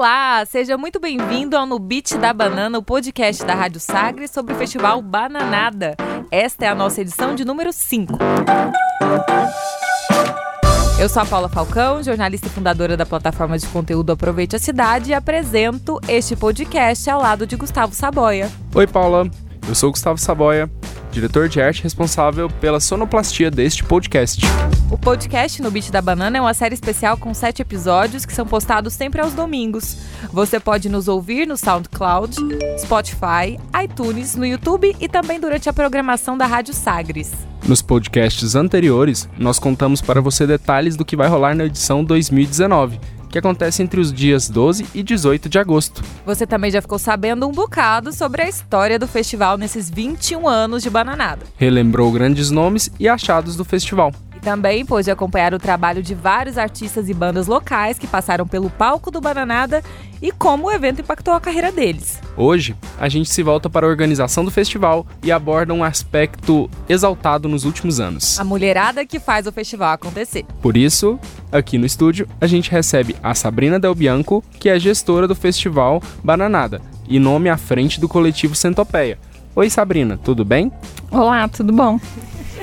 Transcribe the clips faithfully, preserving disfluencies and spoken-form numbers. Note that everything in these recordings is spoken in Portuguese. Olá, seja muito bem-vindo ao No Beat da Banana, o podcast da Rádio Sagres sobre o Festival Bananada. Esta é a nossa edição de número cinco. Eu sou a Paula Falcão, jornalista e fundadora da plataforma de conteúdo Aproveite a Cidade e apresento este podcast ao lado de Gustavo Saboia. Oi, Paula. Eu sou o Gustavo Saboia, diretor de arte responsável pela sonoplastia deste podcast. O podcast No Beat da Banana é uma série especial com sete episódios que são postados sempre aos domingos. Você pode nos ouvir no SoundCloud, Spotify, iTunes, no YouTube e também durante a programação da Rádio Sagres. Nos podcasts anteriores, nós contamos para você detalhes do que vai rolar na edição dois mil e dezenove, que acontece entre os dias doze e dezoito de agosto. Você também já ficou sabendo um bocado sobre a história do festival nesses vinte e um anos de Bananada. Relembrou grandes nomes e achados do festival. E também pôde acompanhar o trabalho de vários artistas e bandas locais que passaram pelo palco do Bananada e como o evento impactou a carreira deles. Hoje, a gente se volta para a organização do festival e aborda um aspecto exaltado nos últimos anos. A mulherada que faz o festival acontecer. Por isso, aqui no estúdio, a gente recebe a Sabrina Del Bianco, que é gestora do Festival Bananada e nome à frente do Coletivo Centopeia. Oi, Sabrina, tudo bem? Olá, tudo bom?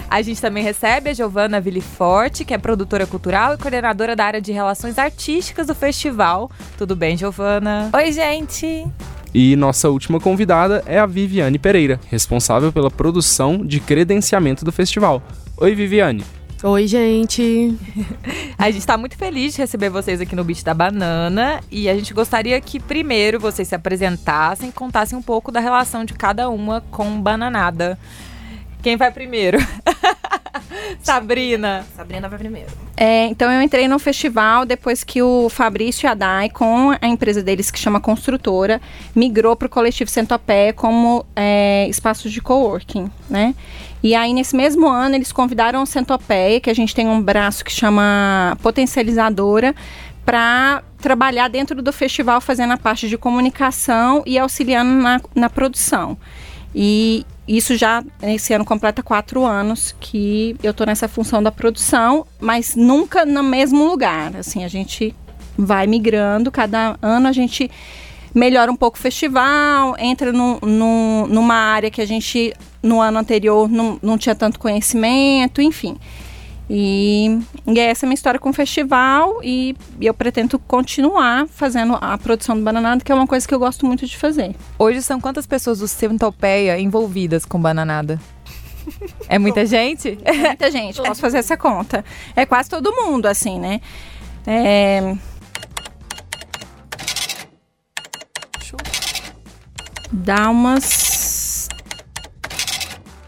A gente também recebe a Giovanna Villeforte, que é produtora cultural e coordenadora da área de relações artísticas do festival. Tudo bem, Giovanna? Oi, gente! E nossa última convidada é a Viviane Pereira, responsável pela produção de credenciamento do festival. Oi, Viviane! Oi, gente! A gente está muito feliz de receber vocês aqui no Beat da Banana e a gente gostaria que primeiro vocês se apresentassem e contassem um pouco da relação de cada uma com Bananada. Quem vai primeiro? Sabrina. Sabrina vai primeiro. É, então eu entrei no festival depois que o Fabrício e a Dai, com a empresa deles que chama Construtora, migrou para o Coletivo Centopeia como é, espaço de coworking, né? E aí nesse mesmo ano eles convidaram o Centopeia, que a gente tem um braço que chama Potencializadora, para trabalhar dentro do festival fazendo a parte de comunicação e auxiliando na, na produção. E isso já, esse ano completa quatro anos que eu tô nessa função da produção, mas nunca no mesmo lugar, assim, a gente vai migrando, cada ano a gente melhora um pouco o festival, entra no, no, numa área que a gente, no ano anterior, não, não tinha tanto conhecimento, enfim. E, e essa é a minha história com o festival e, e eu pretendo continuar fazendo a produção do Bananada, que é uma coisa que eu gosto muito de fazer. Hoje são quantas pessoas do Centopeia envolvidas com Bananada? É muita gente? É muita gente, posso fazer essa conta. É quase todo mundo, assim, né? É... Dá umas...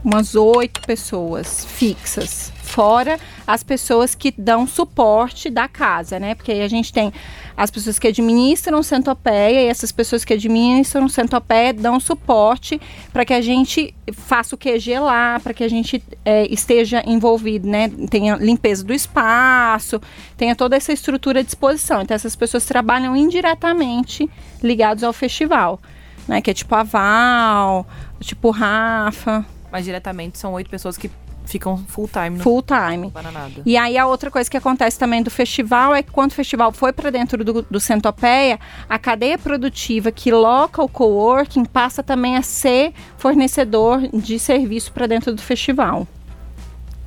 Umas oito pessoas fixas. Fora as pessoas que dão suporte da casa, né? Porque aí a gente tem as pessoas que administram Centopeia e essas pessoas que administram Centopeia dão suporte para que a gente faça o Q G lá, para que a gente é, esteja envolvido, né? Tenha limpeza do espaço, tenha toda essa estrutura à disposição. Então, essas pessoas trabalham indiretamente ligados ao festival, né? Que é tipo a Val, tipo Rafa. Mas diretamente são oito pessoas que ficam full time no full time. Bananada. E aí a outra coisa que acontece também do festival é que quando o festival foi para dentro do, do Centopeia, a cadeia produtiva que loca o coworking passa também a ser fornecedor de serviço para dentro do festival.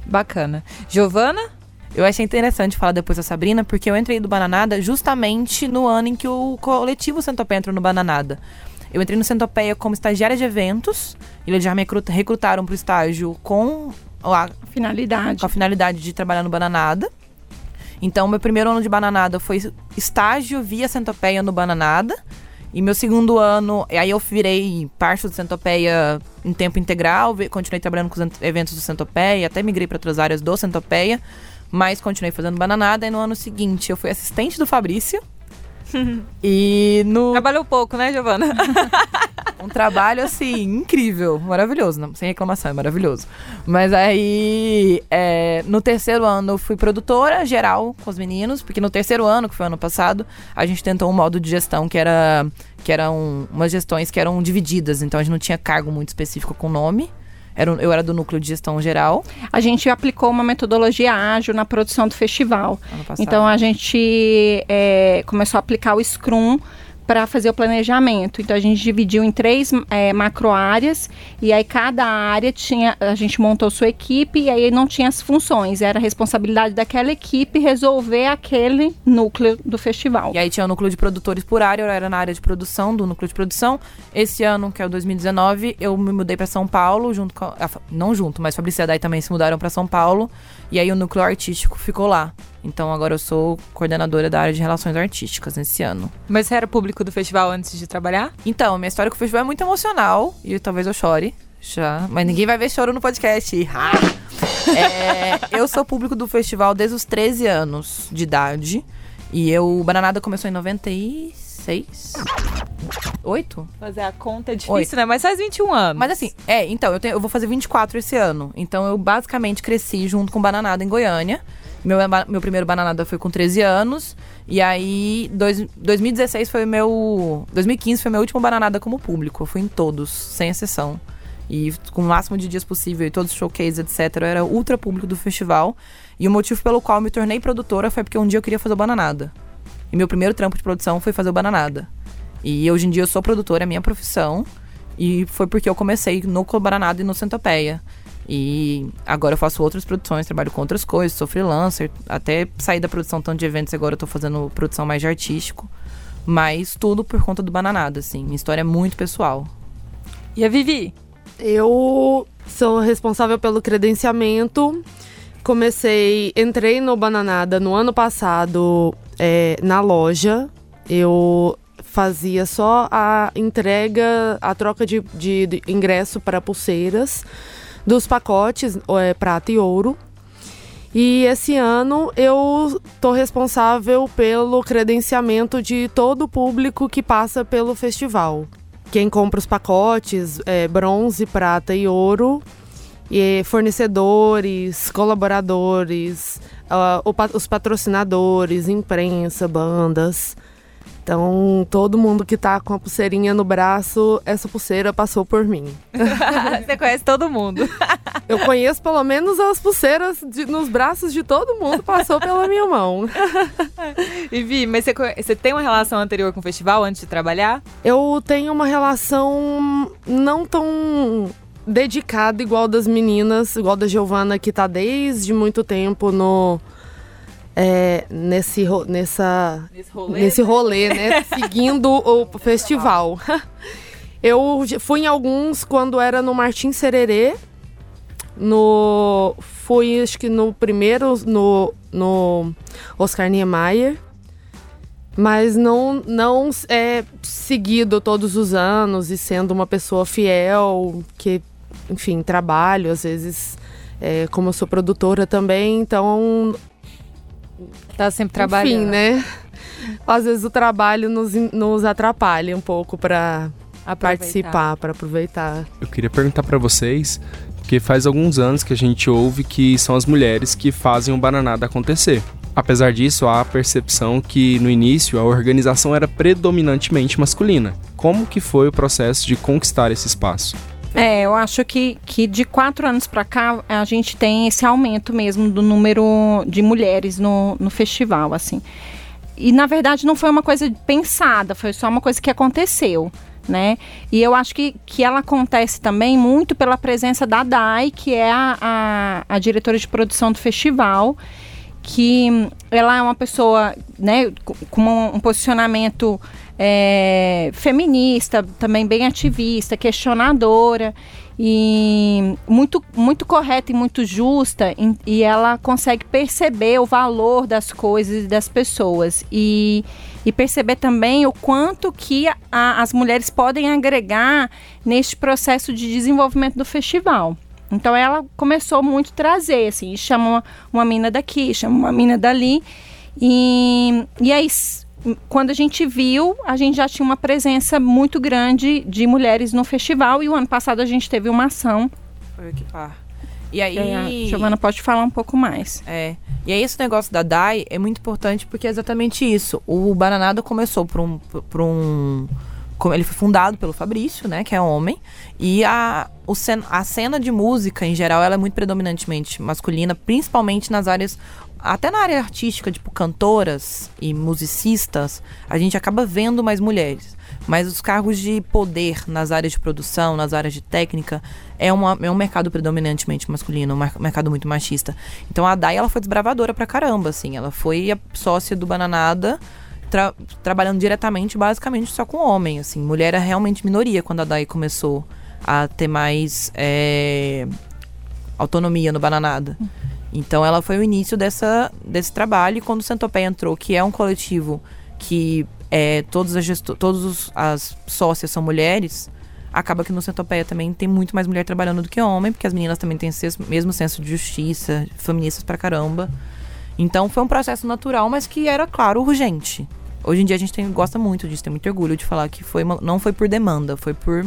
Bacana. Giovanna? Eu achei interessante falar depois da Sabrina, porque eu entrei do Bananada justamente no ano em que o coletivo Centopeia entrou no Bananada. Eu entrei no Centopeia como estagiária de eventos, e eles já me recrutaram para o estágio com... A finalidade. Com a finalidade de trabalhar no Bananada. Então, meu primeiro ano de Bananada foi estágio via Centopeia no Bananada. E meu segundo ano, aí eu virei parte do Centopeia em tempo integral. Continuei trabalhando com os eventos do Centopeia, até migrei para outras áreas do Centopeia. Mas continuei fazendo Bananada. E no ano seguinte, eu fui assistente do Fabrício. E no... Trabalhou pouco, né, Giovanna? Um trabalho, assim, incrível, maravilhoso, não, sem reclamação, é maravilhoso. Mas aí, é, no terceiro ano eu fui produtora geral com os meninos, porque no terceiro ano, que foi ano passado, a gente tentou um modo de gestão que era, que eram umas gestões que eram divididas, então a gente não tinha cargo muito específico com nome. Era, eu era do núcleo de gestão geral. A gente aplicou uma metodologia ágil na produção do festival. Então a gente é, começou a aplicar o Scrum para fazer o planejamento. Então, a gente dividiu em três é, macro áreas, e aí cada área tinha, a gente montou sua equipe, e aí não tinha as funções, era a responsabilidade daquela equipe resolver aquele núcleo do festival. E aí tinha o núcleo de produtores por área, eu era na área de produção, do núcleo de produção. Esse ano, que é o dois mil e dezenove, eu me mudei para São Paulo, junto com a, não junto, mas Fabrício e a Dai também se mudaram para São Paulo, e aí o núcleo artístico ficou lá. Então agora eu sou coordenadora da área de relações artísticas nesse ano. Mas você era público do festival antes de trabalhar? Então, minha história com o festival é muito emocional, e talvez eu chore já, mas ninguém vai ver choro no podcast. É, eu sou público do festival desde os treze anos de idade, e eu, o Bananada começou em noventa e seis... oito? Fazer a conta é difícil, oito. Né? Mas faz vinte e um anos. Mas assim, é, então, eu, tenho, eu vou fazer vinte e quatro esse ano. Então eu basicamente cresci junto com o Bananada em Goiânia. Meu, meu primeiro Bananada foi com treze anos. E aí, dois, dois mil e dezesseis foi meu... dois mil e quinze foi meu último Bananada como público. Eu fui em todos, sem exceção. E com o máximo de dias possível, e todos os showcases, etcétera. Eu era ultra público do festival. E o motivo pelo qual eu me tornei produtora foi porque um dia eu queria fazer o Bananada. E meu primeiro trampo de produção foi fazer o Bananada. E hoje em dia eu sou produtora, é minha profissão. E foi porque eu comecei no Bananada e no Centopeia. E agora eu faço outras produções, trabalho com outras coisas, sou freelancer. Até saí da produção tanto de eventos, agora eu tô fazendo produção mais de artístico. Mas tudo por conta do Bananada, assim. Minha história é muito pessoal. E a Vivi? Eu sou responsável pelo credenciamento. Comecei, entrei no Bananada no ano passado, é, na loja. Eu... fazia só a entrega, a troca de, de, de ingresso para pulseiras dos pacotes é, prata e ouro. E esse ano eu tô responsável pelo credenciamento de todo o público que passa pelo festival. Quem compra os pacotes, é, bronze, prata e ouro, e fornecedores, colaboradores, uh, os patrocinadores, imprensa, bandas... Então, todo mundo que tá com a pulseirinha no braço, essa pulseira passou por mim. Você conhece todo mundo. Eu conheço pelo menos as pulseiras de, nos braços de todo mundo, passou pela minha mão. E Vi, mas você, você tem uma relação anterior com o festival, antes de trabalhar? Eu tenho uma relação não tão dedicada igual das meninas, igual da Giovanna, que tá desde muito tempo no... É, nesse, nessa, nesse rolê, nesse rolê né? né? Seguindo o festival. Eu fui em alguns quando era no Martins Sererê. No, fui, acho que no primeiro, no, no Oscar Niemeyer. Mas não, não é seguido todos os anos e sendo uma pessoa fiel, que, enfim, trabalho. Às vezes, é, como eu sou produtora também, então... Tá sempre trabalhando. Enfim, né? Às vezes o trabalho nos, nos atrapalha um pouco para participar, para aproveitar. Eu queria perguntar para vocês, porque faz alguns anos que a gente ouve que são as mulheres que fazem o Bananada acontecer. Apesar disso, há a percepção que no início a organização era predominantemente masculina. Como que foi o processo de conquistar esse espaço? É, eu acho que, que de quatro anos para cá a gente tem esse aumento mesmo do número de mulheres no, no festival, assim. E na verdade não foi uma coisa pensada, foi só uma coisa que aconteceu, né? E eu acho que, que ela acontece também muito pela presença da Dai, que é a, a, a diretora de produção do festival, que ela é uma pessoa, né, com um, um posicionamento... É, feminista, também bem ativista, questionadora e muito, muito correta e muito justa, e, e ela consegue perceber o valor das coisas e das pessoas e, e perceber também o quanto que a, a, as mulheres podem agregar neste processo de desenvolvimento do festival. Então ela começou muito a trazer, assim, chama uma, uma mina daqui, chama uma mina dali e, e aí quando a gente viu, a gente já tinha uma presença muito grande de mulheres no festival. E o ano passado a gente teve uma ação. Foi equipar. E aí... A Giovanna pode falar um pouco mais. É. E aí esse negócio da Dai é muito importante porque é exatamente isso. O Bananada começou por um... Por um ele foi fundado pelo Fabrício, né, que é homem. E a, o cen, a cena de música, em geral, ela é muito predominantemente masculina, principalmente nas áreas até na área artística, tipo cantoras e musicistas, a gente acaba vendo mais mulheres. Mas os cargos de poder nas áreas de produção, nas áreas de técnica, é, uma, é um mercado predominantemente masculino, um mercado muito machista. Então a Dai, ela foi desbravadora pra caramba, assim. Ela foi a sócia do Bananada, tra- trabalhando diretamente, basicamente, só com homem, assim. Mulher era realmente minoria quando a Dai começou a ter mais é, autonomia no Bananada. Então ela foi o início dessa, desse trabalho. E quando o Centopeia entrou, que é um coletivo que... É, todas as, gesto- todos as sócias são mulheres, acaba que no Centopeia também tem muito mais mulher trabalhando do que homem, porque as meninas também têm o mesmo senso de justiça, feministas pra caramba. Então foi um processo natural, mas que era, claro, urgente. Hoje em dia a gente tem, gosta muito disso, tem muito orgulho de falar que foi uma, não foi por demanda, foi por...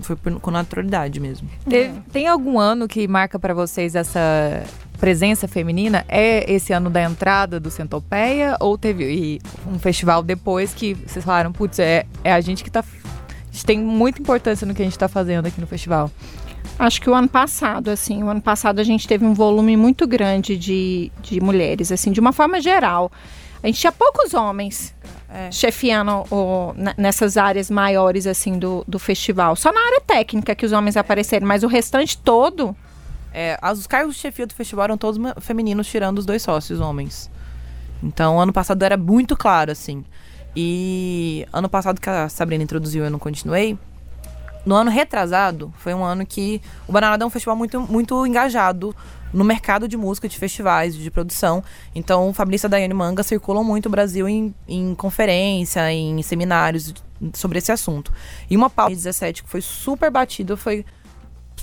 foi por, com naturalidade mesmo. Tem, tem algum ano que marca pra vocês essa... presença feminina? É esse ano da entrada do Centopeia? Ou teve e um festival depois que vocês falaram, putz, é, é a gente que tá... A gente tem muita importância no que a gente tá fazendo aqui no festival. Acho que o ano passado, assim, o ano passado a gente teve um volume muito grande de, de mulheres, assim, de uma forma geral. A gente tinha poucos homens é. chefiando o, nessas áreas maiores, assim, do, do festival. Só na área técnica que os homens apareceram, mas o restante todo... É, os cargos de chefia do festival eram todos femininos, tirando os dois sócios homens. Então, ano passado era muito claro, assim. E ano passado que a Sabrina introduziu, eu não continuei. No ano retrasado, foi um ano que o Bananada é um festival muito, muito engajado no mercado de música, de festivais, de produção. Então, o Fabrício e a Daiane Manga circulam muito o Brasil em, em conferência, em seminários sobre esse assunto. E uma pauta em dois mil e dezessete que foi super batida foi...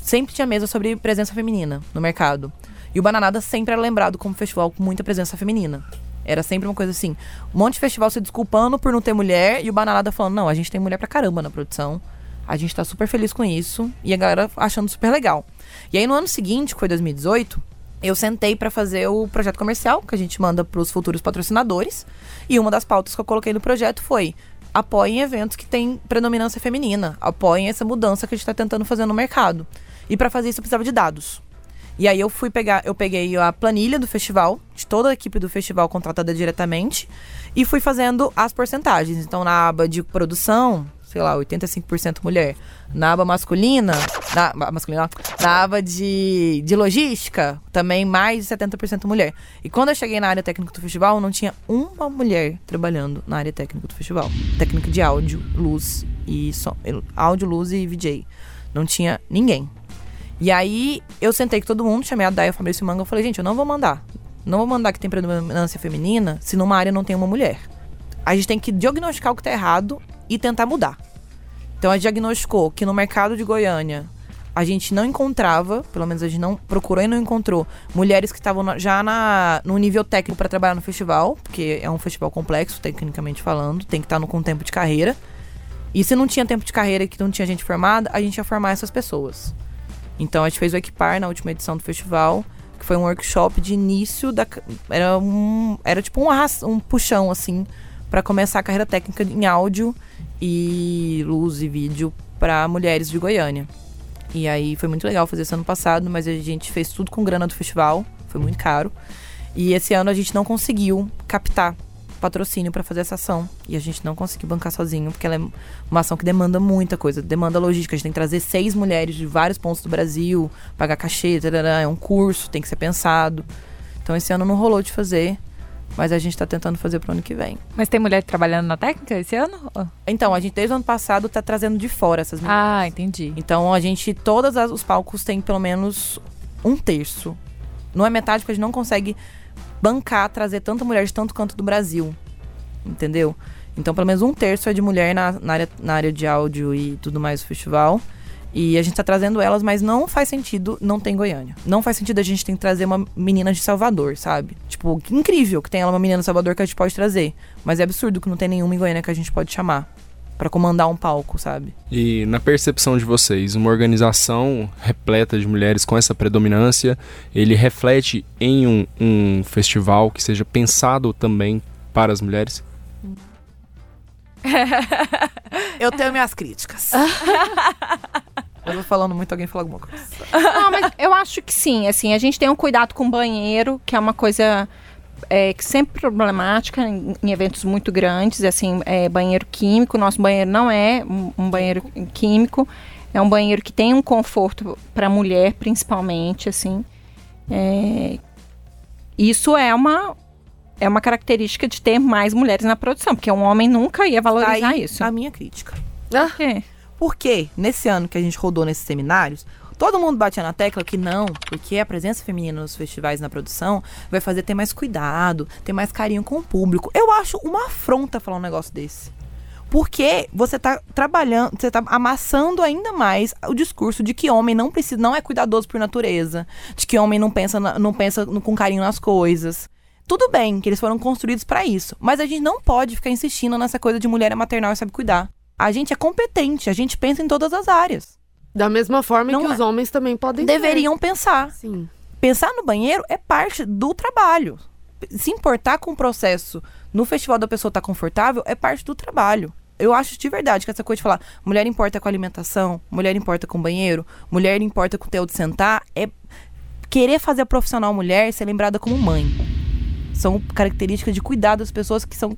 Sempre tinha mesa sobre presença feminina no mercado. E o Bananada sempre era lembrado como festival com muita presença feminina. Era sempre uma coisa assim, um monte de festival se desculpando por não ter mulher. E o Bananada falando, não, a gente tem mulher pra caramba na produção. A gente tá super feliz com isso. E a galera achando super legal. E aí no ano seguinte, que foi dois mil e dezoito, eu sentei pra fazer o projeto comercial, que a gente manda pros futuros patrocinadores. E uma das pautas que eu coloquei no projeto foi... apoiem eventos que têm predominância feminina. Apoiem essa mudança que a gente tá tentando fazer no mercado. E para fazer isso eu precisava de dados. E aí eu fui pegar, eu peguei a planilha do festival, de toda a equipe do festival contratada diretamente, e fui fazendo as porcentagens. Então na aba de produção, sei lá, oitenta e cinco por cento mulher. Na aba masculina, na, masculina na aba de, de logística, também mais de setenta por cento mulher. E quando eu cheguei na área técnica do festival, não tinha uma mulher trabalhando na área técnica do festival. Técnica de áudio, luz e som, áudio, luz e V J. Não tinha ninguém. E aí, eu sentei com todo mundo, chamei a Dai, o Fabrício e Manga, eu falei, gente, eu não vou mandar. Não vou mandar que tem predominância feminina se numa área não tem uma mulher. A gente tem que diagnosticar o que tá errado e tentar mudar. Então, a gente diagnosticou que no mercado de Goiânia, a gente não encontrava, pelo menos a gente não procurou e não encontrou, mulheres que estavam já na, no nível técnico para trabalhar no festival, porque é um festival complexo, tecnicamente falando, tem que estar no, com tempo de carreira. E se não tinha tempo de carreira e que não tinha gente formada, a gente ia formar essas pessoas. Então a gente fez o Equipar na última edição do festival, que foi um workshop de início da... Era, um, era tipo um, arraso, um puxão, assim, pra começar a carreira técnica em áudio e luz e vídeo pra mulheres de Goiânia. E aí foi muito legal fazer isso ano passado, mas a gente fez tudo com grana do festival, foi muito caro. E esse ano a gente não conseguiu captar patrocínio pra fazer essa ação. E a gente não conseguiu bancar sozinho, porque ela é uma ação que demanda muita coisa. Demanda logística, a gente tem que trazer seis mulheres de vários pontos do Brasil, pagar cachê, tarará, é um curso, tem que ser pensado. Então esse ano não rolou de fazer, mas a gente tá tentando fazer pro ano que vem. Mas tem mulher trabalhando na técnica esse ano? Então, a gente desde o ano passado tá trazendo de fora essas mulheres. Ah, entendi. Então a gente, todos os palcos tem pelo menos um terço. Não é metade, porque a gente não consegue... bancar, trazer tanta mulher de tanto canto do Brasil, entendeu? Então pelo menos um terço é de mulher na, na, área, na área de áudio e tudo mais do festival. E a gente tá trazendo elas, mas não faz sentido, não tem Goiânia. Não faz sentido a gente tem que trazer uma menina de Salvador, sabe? Tipo, incrível que tem ela uma menina de Salvador que a gente pode trazer, mas é absurdo que não tem nenhuma em Goiânia que a gente pode chamar pra comandar um palco, sabe? E na percepção de vocês, uma organização repleta de mulheres com essa predominância, ele reflete em um, um festival que seja pensado também para as mulheres? Eu tenho minhas críticas. Eu tô falando muito, alguém fala alguma coisa. Não, mas eu acho que sim, assim, a gente tem um cuidado com o banheiro, que é uma coisa... é, sempre problemática em, em eventos muito grandes, assim, é, banheiro químico. Nosso banheiro não é um, um banheiro químico, é um banheiro que tem um conforto para a mulher, principalmente, assim. É, isso é uma... É uma característica de ter mais mulheres na produção, porque um homem nunca ia valorizar aí, isso. A minha crítica. Ah. Por quê? Porque nesse ano que a gente rodou nesses seminários, todo mundo batia na tecla que não, porque a presença feminina nos festivais, na produção, vai fazer ter mais cuidado, ter mais carinho com o público. Eu acho uma afronta falar um negócio desse. Porque você tá trabalhando, você tá amassando ainda mais o discurso de que homem não precisa, não é cuidadoso por natureza, de que homem não pensa, na, não pensa com carinho nas coisas. Tudo bem que eles foram construídos pra isso, mas a gente não pode ficar insistindo nessa coisa de mulher é maternal e sabe cuidar. A gente é competente, a gente pensa em todas as áreas. Da mesma forma não que é. Os homens também podem Deveriam ser. pensar. Sim. Pensar no banheiro é parte do trabalho. Se importar com o processo no festival da pessoa estar confortável é parte do trabalho. Eu acho de verdade que essa coisa de falar mulher importa com alimentação, mulher importa com banheiro, mulher importa com o teu de sentar, é querer fazer a profissional mulher ser lembrada como mãe. São características de cuidado das pessoas, que são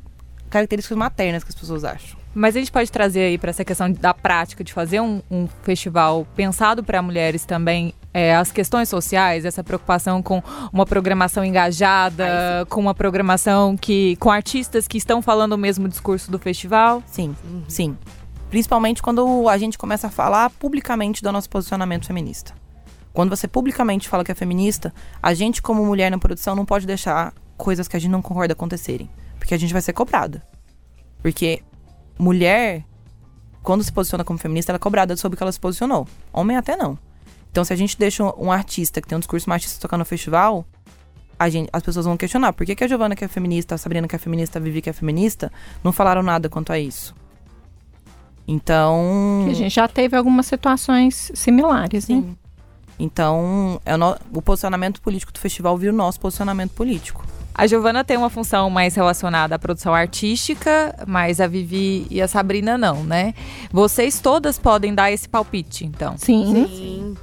características maternas que as pessoas acham. Mas a gente pode trazer aí para essa questão da prática, de fazer um, um festival pensado para mulheres também, é, as questões sociais, essa preocupação com uma programação engajada, ah, com uma programação que, com artistas que estão falando o mesmo discurso do festival? Sim, uhum. sim. Principalmente quando a gente começa a falar publicamente do nosso posicionamento feminista. Quando você publicamente fala que é feminista, a gente como mulher na produção não pode deixar coisas que a gente não concorda acontecerem, porque a gente vai ser cobrada. Porque mulher, quando se posiciona como feminista, ela é cobrada sobre o que ela se posicionou. Homem até não. Então, se a gente deixa um artista que tem um discurso machista tocar no festival, a gente, as pessoas vão questionar. Por que, que a Giovanna, que é feminista, a Sabrina, que é feminista, a Vivi, que é feminista, não falaram nada quanto a isso? Então... A gente já teve algumas situações similares, sim. Né? Então, é o, no... o posicionamento político do festival vira o nosso posicionamento político. A Giovanna tem uma função mais relacionada à produção artística, mas a Vivi e a Sabrina não, né? Vocês todas podem dar esse palpite, então? Sim. Sim.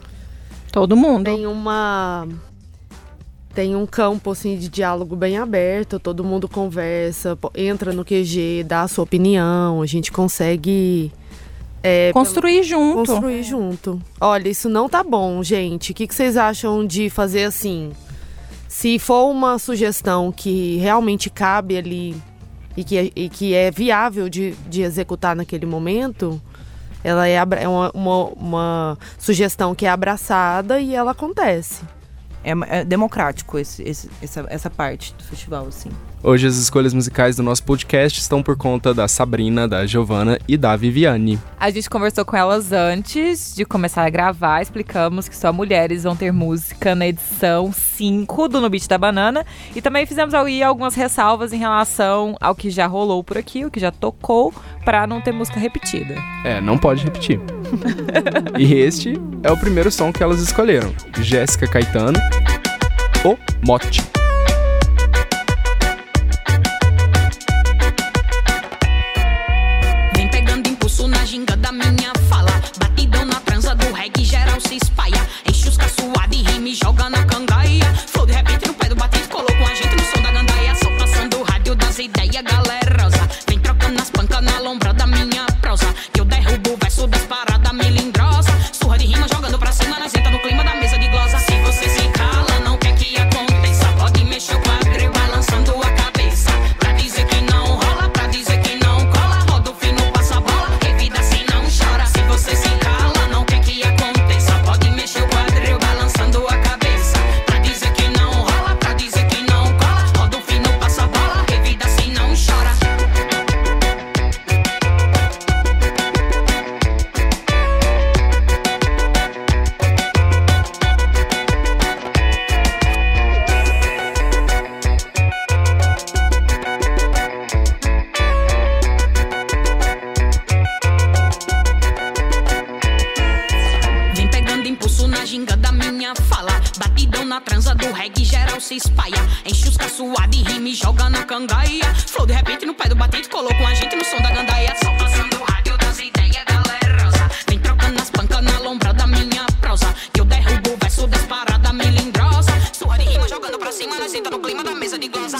Todo mundo. Tem uma... Tem um campo, assim, de diálogo bem aberto, todo mundo conversa, entra no Q G, dá a sua opinião, a gente consegue... É, construir pelo... junto. Construir é. junto. Olha, isso não tá bom, gente. O que, que vocês acham de fazer assim? Se for uma sugestão que realmente cabe ali e que, e que é viável de, de executar naquele momento, ela é, abra- é uma, uma, uma sugestão que é abraçada e ela acontece. É, é democrático esse, esse, essa, essa parte do festival, assim. Hoje as escolhas musicais do nosso podcast estão por conta da Sabrina, da Giovanna e da Viviane. A gente conversou com elas antes de começar a gravar, explicamos que só mulheres vão ter música na edição cinco do No Beat da Banana e também fizemos aí algumas ressalvas em relação ao que já rolou por aqui, o que já tocou, pra não ter música repetida. É, não pode repetir. E este é o primeiro som que elas escolheram. Jéssica Caetano, O Mote. Vem pegando impulso na ginga da minha fala. Batidão na transa do reggae geral se espalha. Enche os caçoados e rime, joga na cangaia. Flow de repente no pé do batente, colou com a gente no som da gandaia. Só passando o rádio das ideias galerosa. Vem trocando nas pancas na lombra da minha prosa. Que eu derrubo o verso das paradas melindrosa. Surra de rima jogando pra cima, nós entra no clima da mesa de glosa. Se você se cala, não quer que aconteça. Pode mexer o quadril balançando a cabeça. Pra dizer que não rola, pra dizer que não cola. Roda o fino, passa a bola, que vida assim não chora. Se você se cala, não quer que aconteça. Pode mexer o quadril balançando a cabeça. Pra dizer que não rola, pra dizer que não cola. Roda o fino, passa a bola, que vida assim não chora. Na transa do reggae geral se espalha. Enche os caçoados e rime, joga na cangaia. Flow de repente no pé do batente, colou com a gente no som da gandaia. Só passando o rádio das ideias galerosa. Vem trocando nas pancas na lombra da minha prosa. Que eu derrubo o verso das paradas melindrosa. Surra de rima jogando pra cima, nós senta no clima da mesa de glosa.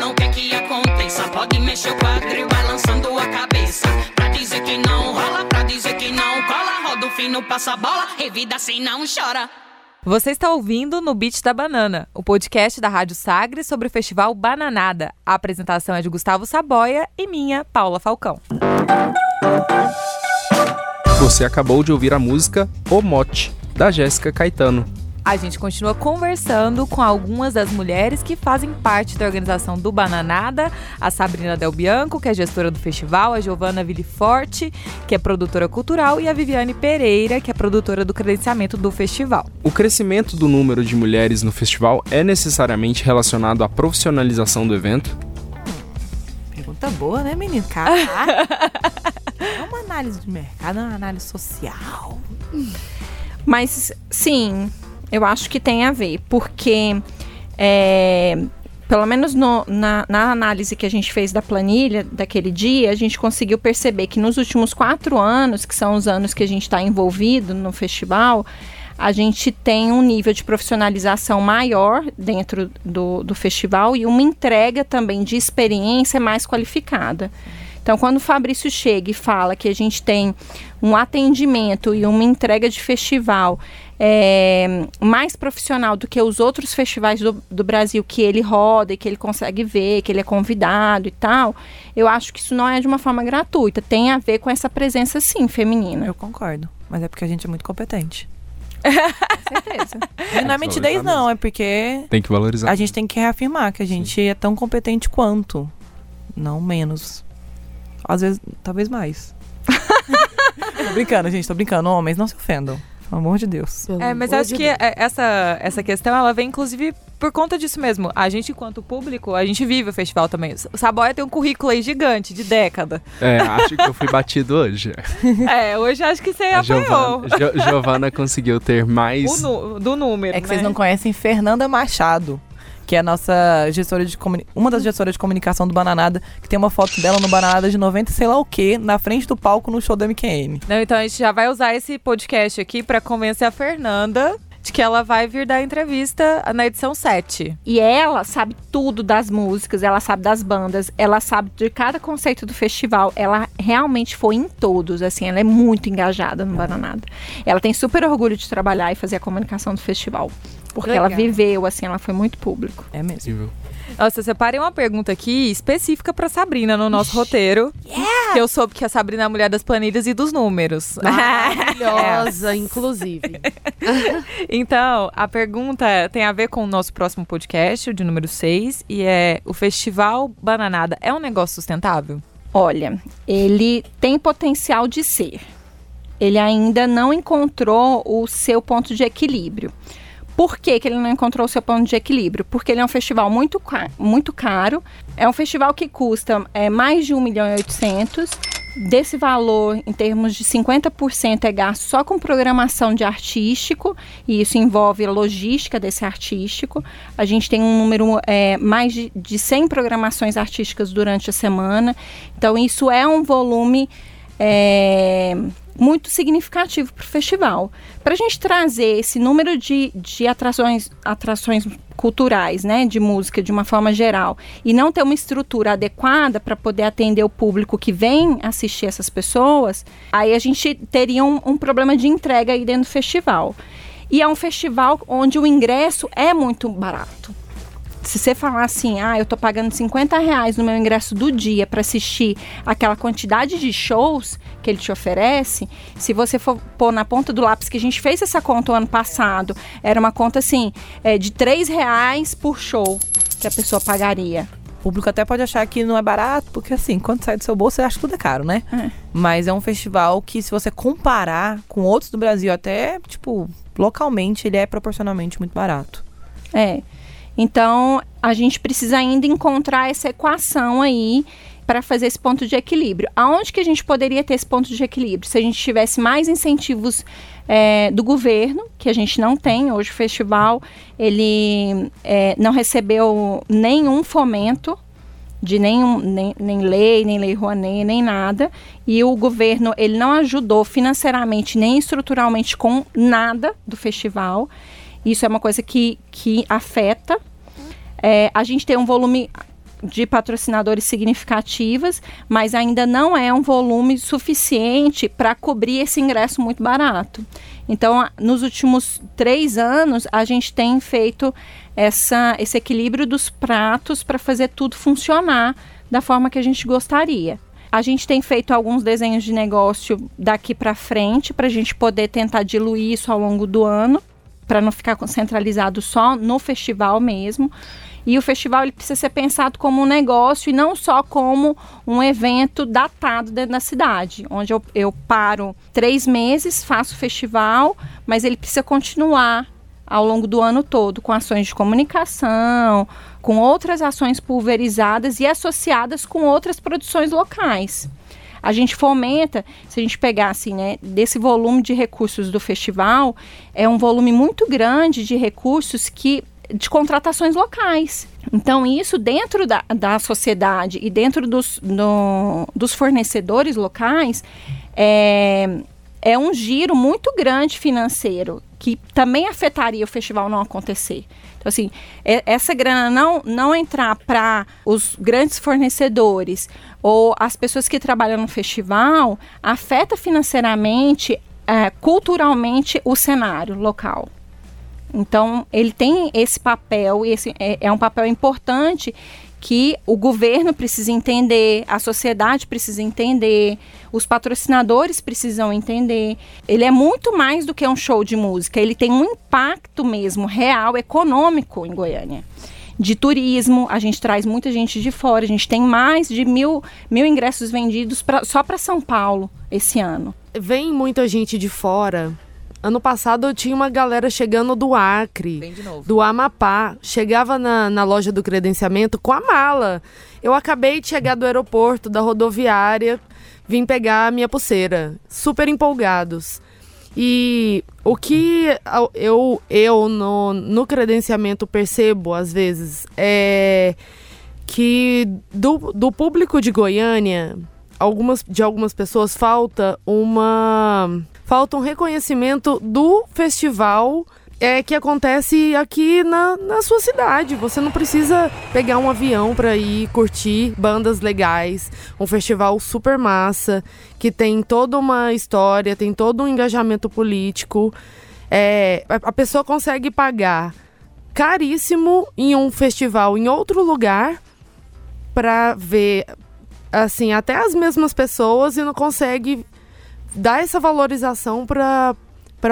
não quer que aconteça. Pode mexer o quadril balançando a cabeça. Pra dizer que não rola, pra dizer que não cola. Roda o fino, passa a bola, revida assim não chora. Você está ouvindo No Beat da Banana, o podcast da Rádio Sagres sobre o Festival Bananada. A apresentação é de Gustavo Saboia e minha, Paula Falcão. Você acabou de ouvir a música O Mote, da Jéssica Caetano. A gente continua conversando com algumas das mulheres que fazem parte da organização do Bananada, a Sabrina Del Bianco, que é gestora do festival, a Giovanna Villeforte, que é produtora cultural, e a Viviane Pereira, que é produtora do credenciamento do festival. O crescimento do número de mulheres no festival é necessariamente relacionado à profissionalização do evento? Pergunta boa, né, menino? Caraca. É uma análise de mercado, é uma análise social. Mas, sim... Eu acho que tem a ver, porque, é, pelo menos no, na, na análise que a gente fez da planilha daquele dia, a gente conseguiu perceber que nos últimos quatro anos, que são os anos que a gente está envolvido no festival, a gente tem um nível de profissionalização maior dentro do, do festival e uma entrega também de experiência mais qualificada. Então, quando o Fabrício chega e fala que a gente tem um atendimento e uma entrega de festival é, mais profissional do que os outros festivais do, do Brasil, que ele roda e que ele consegue ver, que ele é convidado e tal, eu acho que isso não é de uma forma gratuita. Tem a ver com essa presença, sim, feminina. Eu concordo, mas é porque a gente é muito competente. Com certeza. E não é mentidez, não, é porque... Tem que valorizar. A gente tem que reafirmar que a gente sim. é tão competente quanto, não menos. Às vezes, talvez mais. Tô brincando, gente, tô brincando. Homens, não se ofendam, pelo amor de Deus. É, mas acho que essa, essa questão, ela vem, inclusive, por conta disso mesmo. A gente, enquanto público, a gente vive o festival também. O Saboia tem um currículo aí gigante, de década. É, acho que eu fui batido hoje. É, hoje acho que você a apanhou. Giovana, jo, Giovana conseguiu ter mais... O, do número, É que né? vocês não conhecem Fernanda Machado, que é a nossa gestora de comuni- uma das gestoras de comunicação do Bananada, que tem uma foto dela no Bananada de noventa, sei lá o quê, na frente do palco no show da M Q N. Não, então a gente já vai usar esse podcast aqui para convencer a Fernanda de que ela vai vir dar entrevista na edição sete. E ela sabe tudo das músicas, ela sabe das bandas, ela sabe de cada conceito do festival, ela realmente foi em todos, assim, ela é muito engajada no Bananada. Ela tem super orgulho de trabalhar e fazer a comunicação do festival. Porque legal. Ela viveu, assim, ela foi muito público. É mesmo. Nossa, separei uma pergunta aqui específica pra Sabrina no nosso roteiro. Yeah! Que eu soube que a Sabrina é a mulher das planilhas e dos números. Maravilhosa, inclusive. Então, a pergunta tem a ver com o nosso próximo podcast, o de número seis. E é, o Festival Bananada é um negócio sustentável? Olha, ele tem potencial de ser. Ele ainda não encontrou o seu ponto de equilíbrio. Por que que ele não encontrou o seu ponto de equilíbrio? Porque ele é um festival muito, ca- muito caro. É um festival que custa é, mais de um milhão e oitocentos. Desse valor, em termos de cinquenta por cento é gasto só com programação de artístico. E isso envolve a logística desse artístico. A gente tem um número é, mais de, de cem programações artísticas durante a semana. Então isso é um volume... É, muito significativo para o festival. Para a gente trazer esse número de, de atrações, atrações culturais, né, de música de uma forma geral, e não ter uma estrutura adequada para poder atender o público que vem assistir essas pessoas, aí a gente teria um, um problema de entrega aí dentro do festival. E é um festival onde o ingresso é muito barato. Se você falar assim, ah, eu tô pagando cinquenta reais no meu ingresso do dia para assistir aquela quantidade de shows que ele te oferece, se você for pôr na ponta do lápis, que a gente fez essa conta o ano passado, era uma conta assim, é, de três reais por show que a pessoa pagaria. O público até pode achar que não é barato, porque assim, quando sai do seu bolso, você acha que tudo é caro, né? É. Mas é um festival que, se você comparar com outros do Brasil, até, tipo, localmente, ele é proporcionalmente muito barato. É. Então, a gente precisa ainda encontrar essa equação aí para fazer esse ponto de equilíbrio. Aonde que a gente poderia ter esse ponto de equilíbrio? Se a gente tivesse mais incentivos é, do governo, que a gente não tem. Hoje o festival ele, é, não recebeu nenhum fomento de nenhum, nem, nem lei, nem lei Rouanet, nem nada. E o governo ele não ajudou financeiramente nem estruturalmente com nada do festival. Isso é uma coisa que, que afeta. É, a gente tem um volume de patrocinadores significativas, mas ainda não é um volume suficiente para cobrir esse ingresso muito barato. Então, nos últimos três anos, a gente tem feito essa, esse equilíbrio dos pratos para fazer tudo funcionar da forma que a gente gostaria. A gente tem feito alguns desenhos de negócio daqui para frente, para a gente poder tentar diluir isso ao longo do ano, para não ficar centralizado só no festival mesmo. E o festival ele precisa ser pensado como um negócio e não só como um evento datado dentro da cidade, onde eu, eu paro três meses, faço o festival, mas ele precisa continuar ao longo do ano todo, com ações de comunicação, com outras ações pulverizadas e associadas com outras produções locais. A gente fomenta, se a gente pegar assim, né, desse volume de recursos do festival, é um volume muito grande de recursos que, de contratações locais. Então, isso dentro da, da sociedade e dentro dos, do, dos fornecedores locais, é, é um giro muito grande financeiro, que também afetaria o festival não acontecer. Então, assim, essa grana não, não entrar para os grandes fornecedores ou as pessoas que trabalham no festival afeta financeiramente, é, culturalmente, o cenário local. Então, ele tem esse papel, e esse é, é um papel importante que o governo precisa entender, a sociedade precisa entender, os patrocinadores precisam entender. Ele é muito mais do que um show de música, ele tem um impacto mesmo real, econômico em Goiânia. De turismo, a gente traz muita gente de fora, a gente tem mais de mil, mil ingressos vendidos pra, só para São Paulo esse ano. Vem muita gente de fora. Ano passado eu tinha uma galera chegando do Acre, do Amapá. Chegava na, na loja do credenciamento com a mala. Eu acabei de chegar do aeroporto, da rodoviária, vim pegar a minha pulseira. Super empolgados. E o que eu, eu no, no credenciamento percebo, às vezes, é que do, do público de Goiânia, algumas, de algumas pessoas, falta uma... Falta um reconhecimento do festival é, que acontece aqui na, na sua cidade. Você não precisa pegar um avião para ir curtir bandas legais. Um festival super massa, que tem toda uma história, tem todo um engajamento político. É, a pessoa consegue pagar caríssimo em um festival em outro lugar para ver assim, até as mesmas pessoas e não consegue... Dá essa valorização para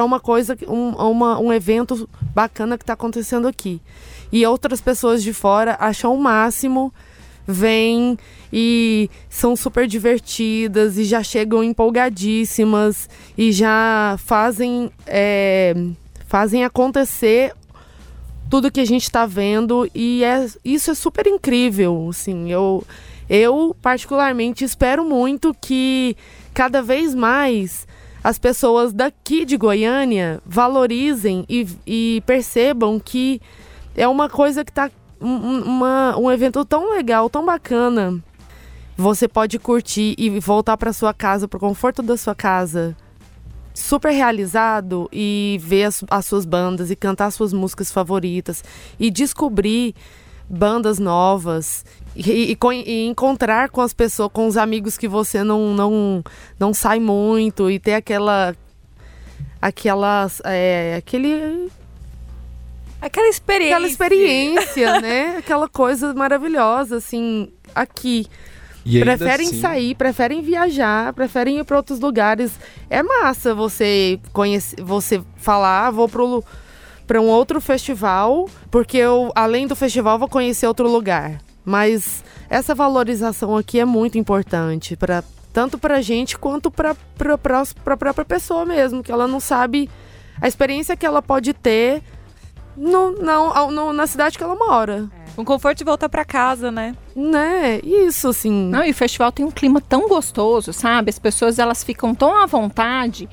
uma coisa, um, uma, um evento bacana que está acontecendo aqui. E outras pessoas de fora acham o máximo, vêm e são super divertidas e já chegam empolgadíssimas e já fazem, é, fazem acontecer tudo que a gente está vendo. E é, isso é super incrível. Assim, eu, eu, particularmente, espero muito que... Cada vez mais as pessoas daqui de Goiânia valorizem e, e percebam que é uma coisa que está um, um evento tão legal, tão bacana. Você pode curtir e voltar para sua casa, para o conforto da sua casa, super realizado, e ver as, as suas bandas e cantar suas músicas favoritas e descobrir bandas novas e, e, e encontrar com as pessoas, com os amigos que você não, não, não sai muito, e ter aquela aquela é, aquele aquela experiência aquela experiência né, aquela coisa maravilhosa assim aqui. E preferem assim... sair, preferem viajar, preferem ir para outros lugares. É massa você conhecer, você falar, vou pro para um outro festival, porque eu, além do festival, vou conhecer outro lugar. Mas essa valorização aqui é muito importante, pra, tanto para a gente quanto para a própria pessoa mesmo, que ela não sabe a experiência que ela pode ter no, não, no, na cidade que ela mora. Um conforto de voltar para casa, né? Né? Isso, assim. Não, e o festival tem um clima tão gostoso, sabe? As pessoas, elas ficam tão à vontade...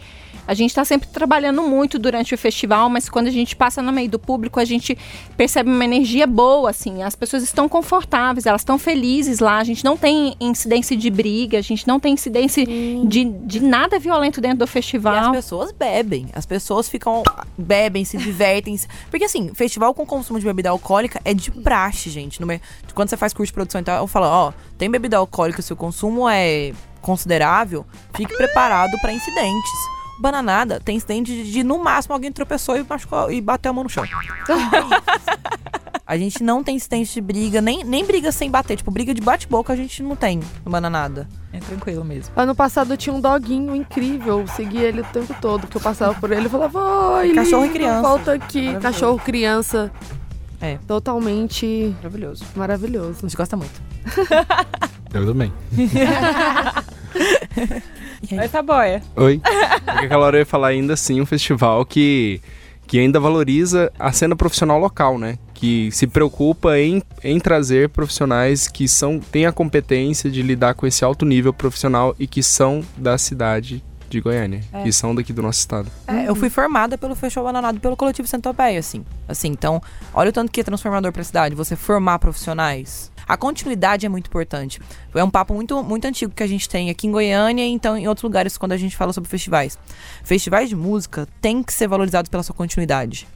A gente está sempre trabalhando muito durante o festival, mas quando a gente passa no meio do público, a gente percebe uma energia boa, assim. As pessoas estão confortáveis, elas estão felizes lá. A gente não tem incidência de briga, a gente não tem incidência de, de nada violento dentro do festival. E as pessoas bebem, as pessoas ficam... Bebem, se divertem. Porque assim, festival com consumo de bebida alcoólica é de praxe, gente. No meio... Quando você faz curso de produção e tal, eu falo, ó, tem bebida alcoólica, se o consumo é considerável, fique preparado para incidentes. Bananada tem incidente de, de, no máximo, alguém tropeçou e machucou e bateu a mão no chão. A gente não tem incidente de briga, nem, nem briga sem bater. Tipo, briga de bate-boca a gente não tem no Bananada. É tranquilo mesmo. Ano passado eu tinha um doguinho incrível. Eu segui ele o tempo todo, que eu passava por ele e falava, oi, cachorro lindo, e criança. Volta aqui. Cachorro, criança. É. Totalmente... Maravilhoso. Maravilhoso. A gente gosta muito. Eu também. Oi, Saboia. Oi. Porque aquela hora eu ia falar ainda assim, um festival que, que ainda valoriza a cena profissional local, né? Que se preocupa em, em trazer profissionais que são, têm a competência de lidar com esse alto nível profissional e que são da cidade de Goiânia, é. que são daqui do nosso estado. É, eu fui formada pelo Festival Bananada, pelo Coletivo Centopeia, assim. assim. Então, olha o tanto que é transformador para a cidade, você formar profissionais. A continuidade é muito importante. É um papo muito, muito antigo que a gente tem aqui em Goiânia e então em outros lugares quando a gente fala sobre festivais. Festivais de música têm que ser valorizados pela sua continuidade.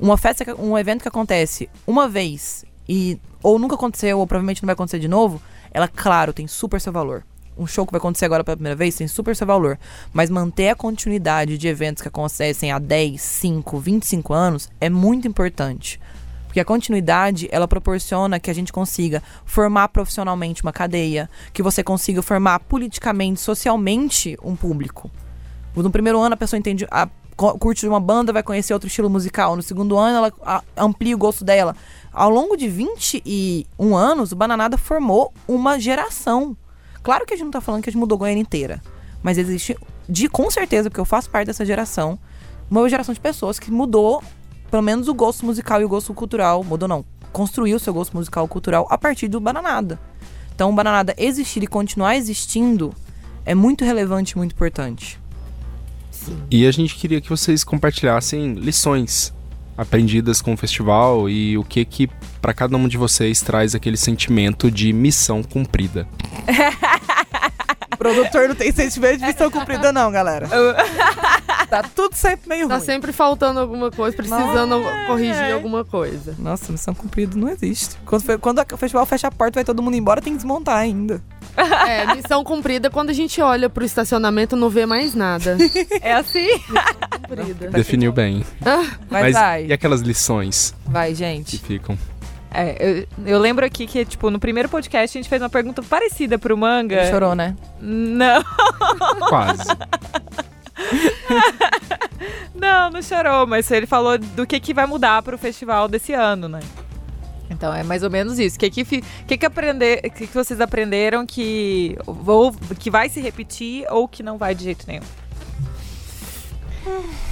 Uma festa, um evento que acontece uma vez e ou nunca aconteceu ou provavelmente não vai acontecer de novo, ela, claro, tem super seu valor. Um show que vai acontecer agora pela primeira vez tem super seu valor. Mas manter a continuidade de eventos que acontecem há dez, cinco, vinte e cinco anos é muito importante. Porque a continuidade, ela proporciona que a gente consiga formar profissionalmente uma cadeia, que você consiga formar politicamente, socialmente um público. No primeiro ano a pessoa entende, a, curte uma banda, vai conhecer outro estilo musical. No segundo ano ela a, amplia o gosto dela. Ao longo de vinte e um anos, o Bananada formou uma geração. Claro que a gente não está falando que a gente mudou a Goiânia inteira, mas existe, de, com certeza, porque eu faço parte dessa geração, uma geração de pessoas que mudou pelo menos o gosto musical e o gosto cultural, mudou não, construiu o seu gosto musical e cultural a partir do Bananada. Então o Bananada existir e continuar existindo é muito relevante, muito importante. Sim. E a gente queria que vocês compartilhassem lições aprendidas com o festival e o que que para cada um de vocês traz aquele sentimento de missão cumprida. O produtor não tem sentimento de missão cumprida não, galera. Tá tudo sempre meio tá ruim. Tá sempre faltando alguma coisa, precisando não, corrigir é. alguma coisa. Nossa, missão cumprida não existe. Quando, quando o festival fecha a porta, vai todo mundo embora, tem que desmontar ainda. É, missão cumprida, quando a gente olha pro estacionamento, não vê mais nada. É assim? Missão cumprida. Definiu bem. Ah, vai, mas vai. E aquelas lições? Vai, gente. Que ficam... É, eu, eu lembro aqui que, tipo, no primeiro podcast a gente fez uma pergunta parecida pro Manga. Ele chorou, né? Não. Quase. Não, não chorou, mas ele falou do que, que vai mudar pro festival desse ano, né? Então é mais ou menos isso. O que, que, que, que, aprender, que, que vocês aprenderam que, ou, que vai se repetir ou que não vai de jeito nenhum?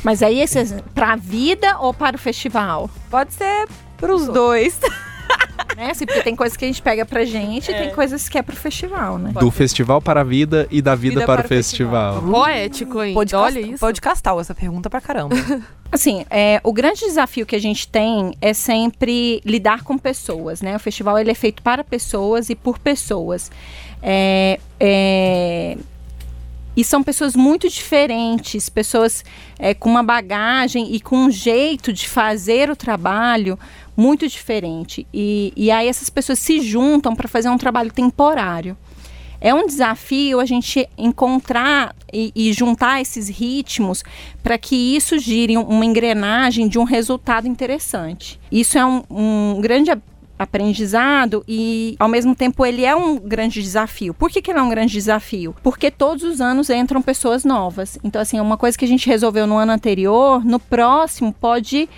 Mas aí esse é pra vida ou para o festival? Pode ser pros dois. Né? Assim, porque tem coisas que a gente pega pra gente é. e tem coisas que é pro festival, né? Do festival para a vida e da vida, vida para, para o festival. festival. Poético, hein? Podcast, olha isso. Podcastal, essa pergunta pra caramba. Assim, é, o grande desafio que a gente tem é sempre lidar com pessoas, né? O festival ele é feito para pessoas e por pessoas. É... é... E são pessoas muito diferentes, pessoas é, com uma bagagem e com um jeito de fazer o trabalho muito diferente. E, e aí essas pessoas se juntam para fazer um trabalho temporário. É um desafio a gente encontrar e, e juntar esses ritmos para que isso gire uma engrenagem de um resultado interessante. Isso é um, um grande aprendizado e, ao mesmo tempo, ele é um grande desafio. Por que que ele é um grande desafio? Porque todos os anos entram pessoas novas. Então, assim, uma coisa que a gente resolveu no ano anterior, no próximo pode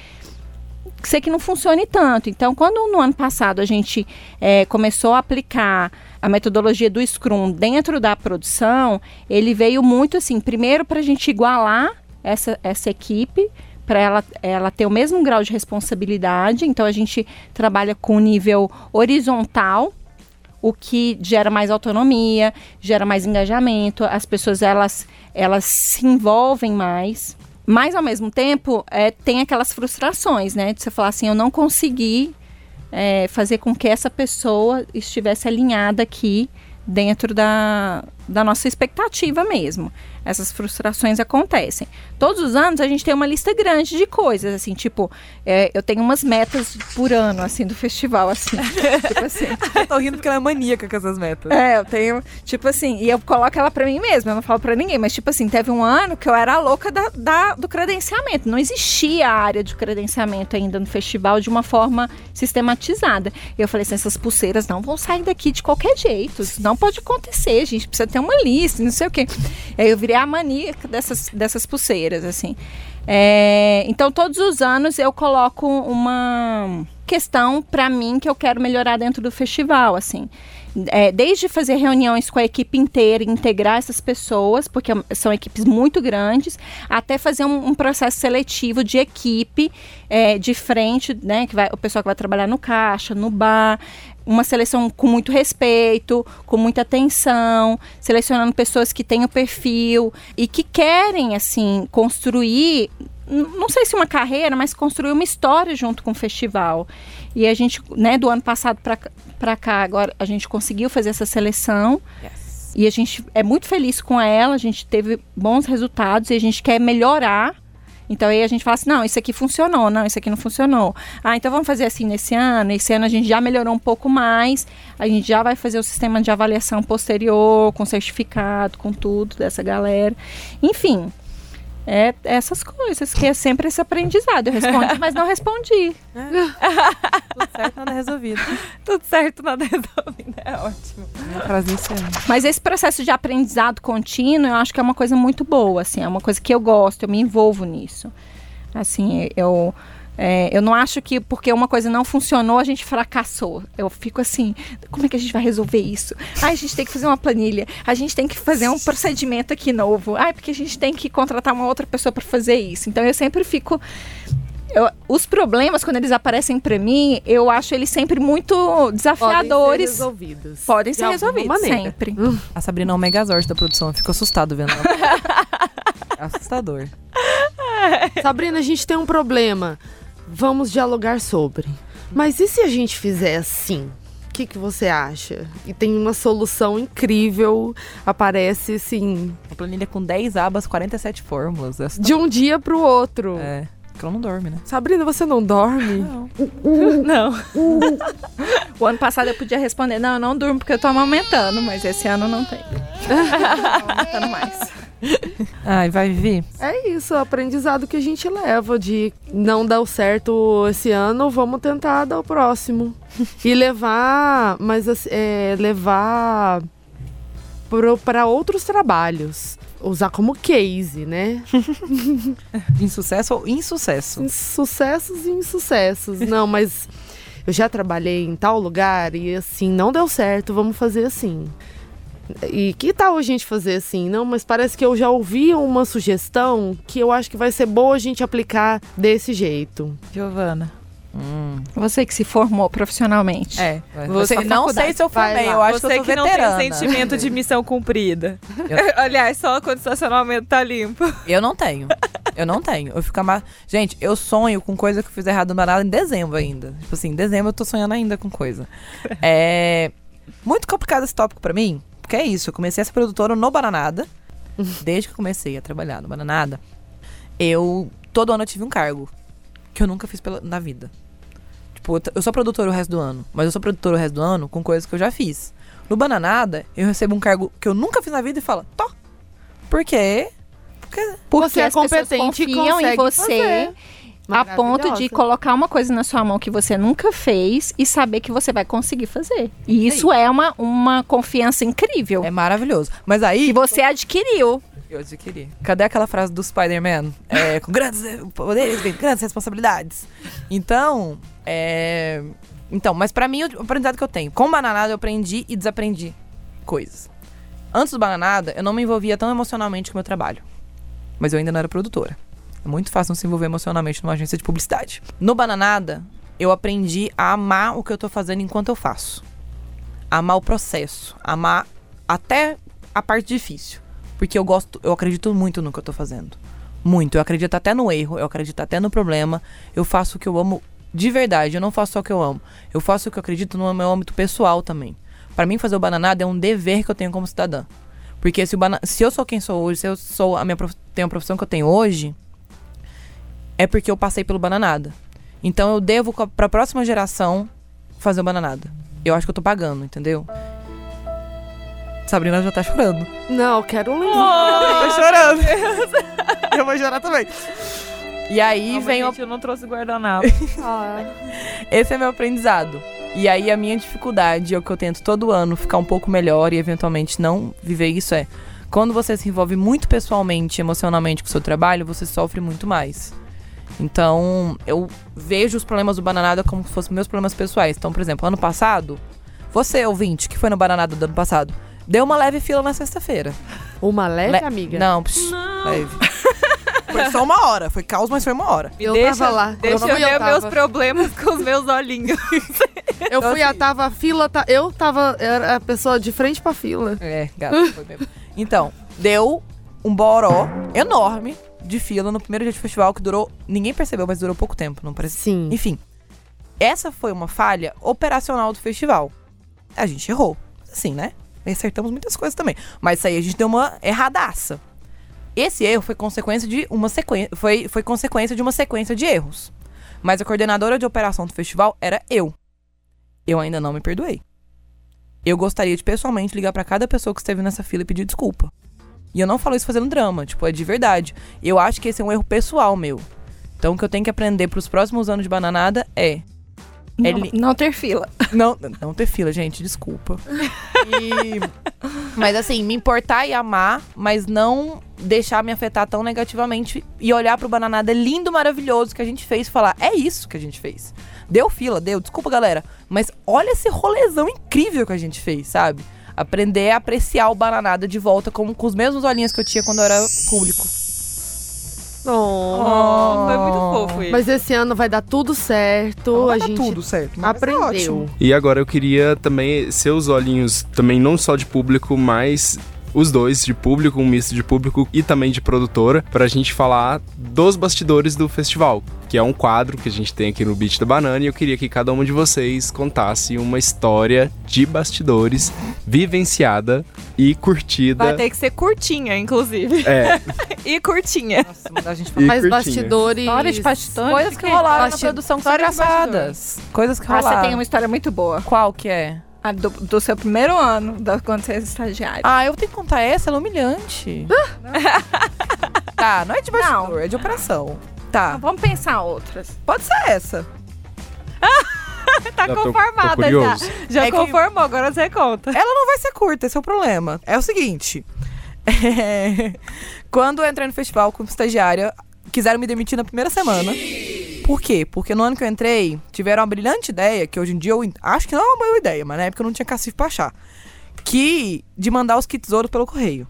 ser que não funcione tanto. Então, quando no ano passado a gente é, começou a aplicar a metodologia do Scrum dentro da produção, ele veio muito assim, primeiro para a gente igualar essa, essa equipe, para ela, ela ter o mesmo grau de responsabilidade. Então, a gente trabalha com nível horizontal, o que gera mais autonomia, gera mais engajamento, as pessoas elas, elas se envolvem mais. Mas, ao mesmo tempo, é, tem aquelas frustrações, né? De você falar assim, eu não consegui é, fazer com que essa pessoa estivesse alinhada aqui dentro da, da nossa expectativa mesmo. Essas frustrações acontecem. Todos os anos a gente tem uma lista grande de coisas, assim, tipo, é, eu tenho umas metas por ano, assim, do festival, assim. Tipo assim. Eu tô rindo porque ela é maníaca com essas metas. É, eu tenho, tipo assim, e eu coloco ela pra mim mesma, eu não falo pra ninguém, mas tipo assim, teve um ano que eu era a louca da, da, do credenciamento. Não existia a área de credenciamento ainda no festival de uma forma sistematizada. Eu falei assim, essas pulseiras não vão sair daqui de qualquer jeito, isso não pode acontecer, a gente precisa ter uma lista, não sei o quê. Aí eu virei a maníaca dessas, dessas pulseiras, assim. É, então, todos os anos eu coloco uma questão para mim que eu quero melhorar dentro do festival, assim. É, desde fazer reuniões com a equipe inteira, integrar essas pessoas, porque são equipes muito grandes, até fazer um, um processo seletivo de equipe, é, de frente, né, que vai, o pessoal que vai trabalhar no caixa, no bar, uma seleção com muito respeito, com muita atenção, selecionando pessoas que têm o perfil e que querem, assim, construir, não sei se uma carreira, mas construir uma história junto com o festival. E a gente, né, do ano passado para cá, agora a gente conseguiu fazer essa seleção. Yes. E a gente é muito feliz com ela, a gente teve bons resultados e a gente quer melhorar. Então, aí a gente fala assim, não, isso aqui funcionou, não, isso aqui não funcionou. Ah, então vamos fazer assim nesse ano. Esse ano a gente já melhorou um pouco mais. A gente já vai fazer o sistema de avaliação posterior, com certificado, com tudo, dessa galera. Enfim, é essas coisas, que é sempre esse aprendizado. Eu respondi, mas não respondi. É. Tudo certo, nada resolvido. Tudo certo, nada resolvido. É ótimo. Mas esse processo de aprendizado contínuo, eu acho que é uma coisa muito boa, assim, é uma coisa que eu gosto, eu me envolvo nisso. Assim, eu, é, eu não acho que porque uma coisa não funcionou, a gente fracassou. Eu fico assim, como é que a gente vai resolver isso? Ai, a gente tem que fazer uma planilha, a gente tem que fazer um procedimento aqui novo. Ai, porque a gente tem que contratar uma outra pessoa para fazer isso. Então, eu sempre fico... Eu, os problemas, quando eles aparecem pra mim, eu acho eles sempre muito desafiadores. Podem ser resolvidos. Podem ser resolvidos, sempre. Uh, a Sabrina é um megazord da produção. Eu fico assustado vendo ela. É assustador. Sabrina, a gente tem um problema. Vamos dialogar sobre. Mas e se a gente fizer assim? O que, que você acha? E tem uma solução incrível. Aparece, sim. Uma planilha com dez abas, quarenta e sete fórmulas. Essa De tá... um dia pro outro. É. Porque ela não dorme, né? Sabrina, você não dorme? Não. Não. O ano passado eu podia responder, não, eu não durmo porque eu tô amamentando, mas esse ano não tem. Não amamentando mais. Ai, vai Vivi. É isso, o aprendizado que a gente leva de não dar o certo esse ano, vamos tentar dar o próximo. E levar, mas é, levar para outros trabalhos. Usar como case, né? Insucesso ou insucesso? Insucessos e insucessos. Não, mas eu já trabalhei em tal lugar e assim, não deu certo, vamos fazer assim. E que tal a gente fazer assim? Não, mas parece que eu já ouvi uma sugestão que eu acho que vai ser boa a gente aplicar desse jeito. Giovanna. Hum. Você que se formou profissionalmente. É, você, não sei se eu formei, eu acho você que eu sou veterana. Você que não tem sentimento de missão cumprida. Eu... Aliás, só quando o estacionamento tá limpo. Eu não tenho. Eu não tenho. Eu fico amar... Gente, eu sonho com coisa que eu fiz errado no Bananada em dezembro ainda. Tipo assim, em dezembro eu tô sonhando ainda com coisa. É muito complicado esse tópico pra mim, porque é isso. Eu comecei a ser produtora no Bananada. Desde que eu comecei a trabalhar no Bananada, eu todo ano eu tive um cargo que eu nunca fiz pela, na vida. Tipo, eu sou produtora o resto do ano, mas eu sou produtora o resto do ano com coisas que eu já fiz. No Bananada, eu recebo um cargo que eu nunca fiz na vida e falo, Tó! Por quê? Porque, porque você é competente e confiam em você a ponto de colocar uma coisa na sua mão que você nunca fez e saber que você vai conseguir fazer. E isso é uma, uma confiança incrível. É maravilhoso. Mas aí... Que você adquiriu. Eu adquiri. Cadê aquela frase do Spider-Man? É, com grandes poderes, grandes responsabilidades. Então, é... Então, mas pra mim, o aprendizado que eu tenho. Com o Bananada, eu aprendi e desaprendi coisas. Antes do Bananada, eu não me envolvia tão emocionalmente com o meu trabalho. Mas eu ainda não era produtora. É muito fácil não se envolver emocionalmente numa agência de publicidade. No Bananada, eu aprendi a amar o que eu tô fazendo enquanto eu faço. amar o processo, amar até a parte difícil, porque eu gosto, eu acredito muito no que eu tô fazendo, muito, eu acredito até no erro, eu acredito até no problema, eu faço o que eu amo de verdade, eu não faço só o que eu amo, eu faço o que eu acredito no meu âmbito pessoal também. Pra mim, fazer o Bananada é um dever que eu tenho como cidadã, porque se, o bana- se eu sou quem sou hoje, se eu sou a minha prof- tenho a profissão que eu tenho hoje, é porque eu passei pelo Bananada. Então eu devo pra próxima geração fazer o Bananada. Eu acho que eu tô pagando, entendeu? Sabrina já tá chorando. Não, quero um livro. Oh, eu tô chorando. Eu vou chorar também. E aí não, vem... Gente, o... eu não trouxe guardanapo. Ah. Esse é meu aprendizado. E aí a minha dificuldade, é o que eu tento todo ano ficar um pouco melhor e eventualmente não viver isso, é... Quando você se envolve muito pessoalmente, emocionalmente com o seu trabalho, você sofre muito mais. Então, eu vejo os problemas do Bananada como se fossem meus problemas pessoais. Então, por exemplo, ano passado, você, ouvinte, que foi no Bananada do ano passado, deu uma leve fila na sexta-feira. Uma leve, Le- amiga? Não, psh, não. Leve. Foi só uma hora. Foi caos, mas foi uma hora. Eu deixa, tava lá. Deixa eu, eu ver tava. meus problemas com os meus olhinhos. Eu fui, a tava a fila, ta, eu tava, era a pessoa de frente pra fila. É, gata, foi mesmo. Então, deu um boró enorme de fila no primeiro dia de festival, que durou, ninguém percebeu, mas durou pouco tempo, não parece? Sim. Enfim, essa foi uma falha operacional do festival. A gente errou, assim, né? Acertamos muitas coisas também, mas isso aí a gente deu uma erradaça. Esse erro foi consequência de uma sequência, foi, foi consequência de uma sequência de erros. Mas a coordenadora de operação do festival era eu. Eu ainda não me perdoei. Eu gostaria de pessoalmente ligar pra cada pessoa que esteve nessa fila e pedir desculpa. E eu não falo isso fazendo drama, tipo, é de verdade. Eu acho que esse é um erro pessoal meu. Então o que eu tenho que aprender pros próximos anos de Bananada é... Não, é li... não ter fila. Não, não ter fila, gente, desculpa. E... mas assim, me importar e amar, mas não deixar me afetar tão negativamente e olhar pro Bananada lindo, maravilhoso que a gente fez e falar, é isso que a gente fez. Deu fila, deu, desculpa galera, mas olha esse rolezão incrível que a gente fez, sabe? Aprender a apreciar o Bananada de volta com, com os mesmos olhinhos que eu tinha quando eu era público. Oh, oh, foi muito fofo isso. Mas esse ano vai dar tudo certo. Não vai a dar gente tudo certo, mas aprendeu. É ótimo. E agora eu queria também seus olhinhos, também não só de público, mas... os dois, de público, um misto de público e também de produtora, pra gente falar dos bastidores do festival, que é um quadro que a gente tem aqui no Beat da Banana, e eu queria que cada um de vocês contasse uma história de bastidores vivenciada e curtida. Vai ter que ser curtinha, inclusive. É. E curtinha. Nossa, mas a gente fala mais bastidores. Histórias de bastidores. Coisas que rolaram Bastid... na produção, são engraçadas. Coisas que rolaram. Ah, você tem uma história muito boa. Qual que é? Ah, do, do seu primeiro ano, da, quando você é estagiária. Ah, eu tenho que contar essa, ela é humilhante. Não. Tá, não é de bastidor, não. É de operação. Tá. Não, vamos pensar outras. Pode ser essa. Tá já conformada tô, tô já. Já é conformou, que... agora você conta. Ela não vai ser curta, esse é o problema. É o seguinte. É... Quando eu entrei no festival como estagiária, quiseram me demitir na primeira semana. Por quê? Porque no ano que eu entrei, tiveram uma brilhante ideia, que hoje em dia eu acho que não é uma boa ideia, mas na época eu não tinha cacife pra achar, que de mandar os kits ouro pelo correio.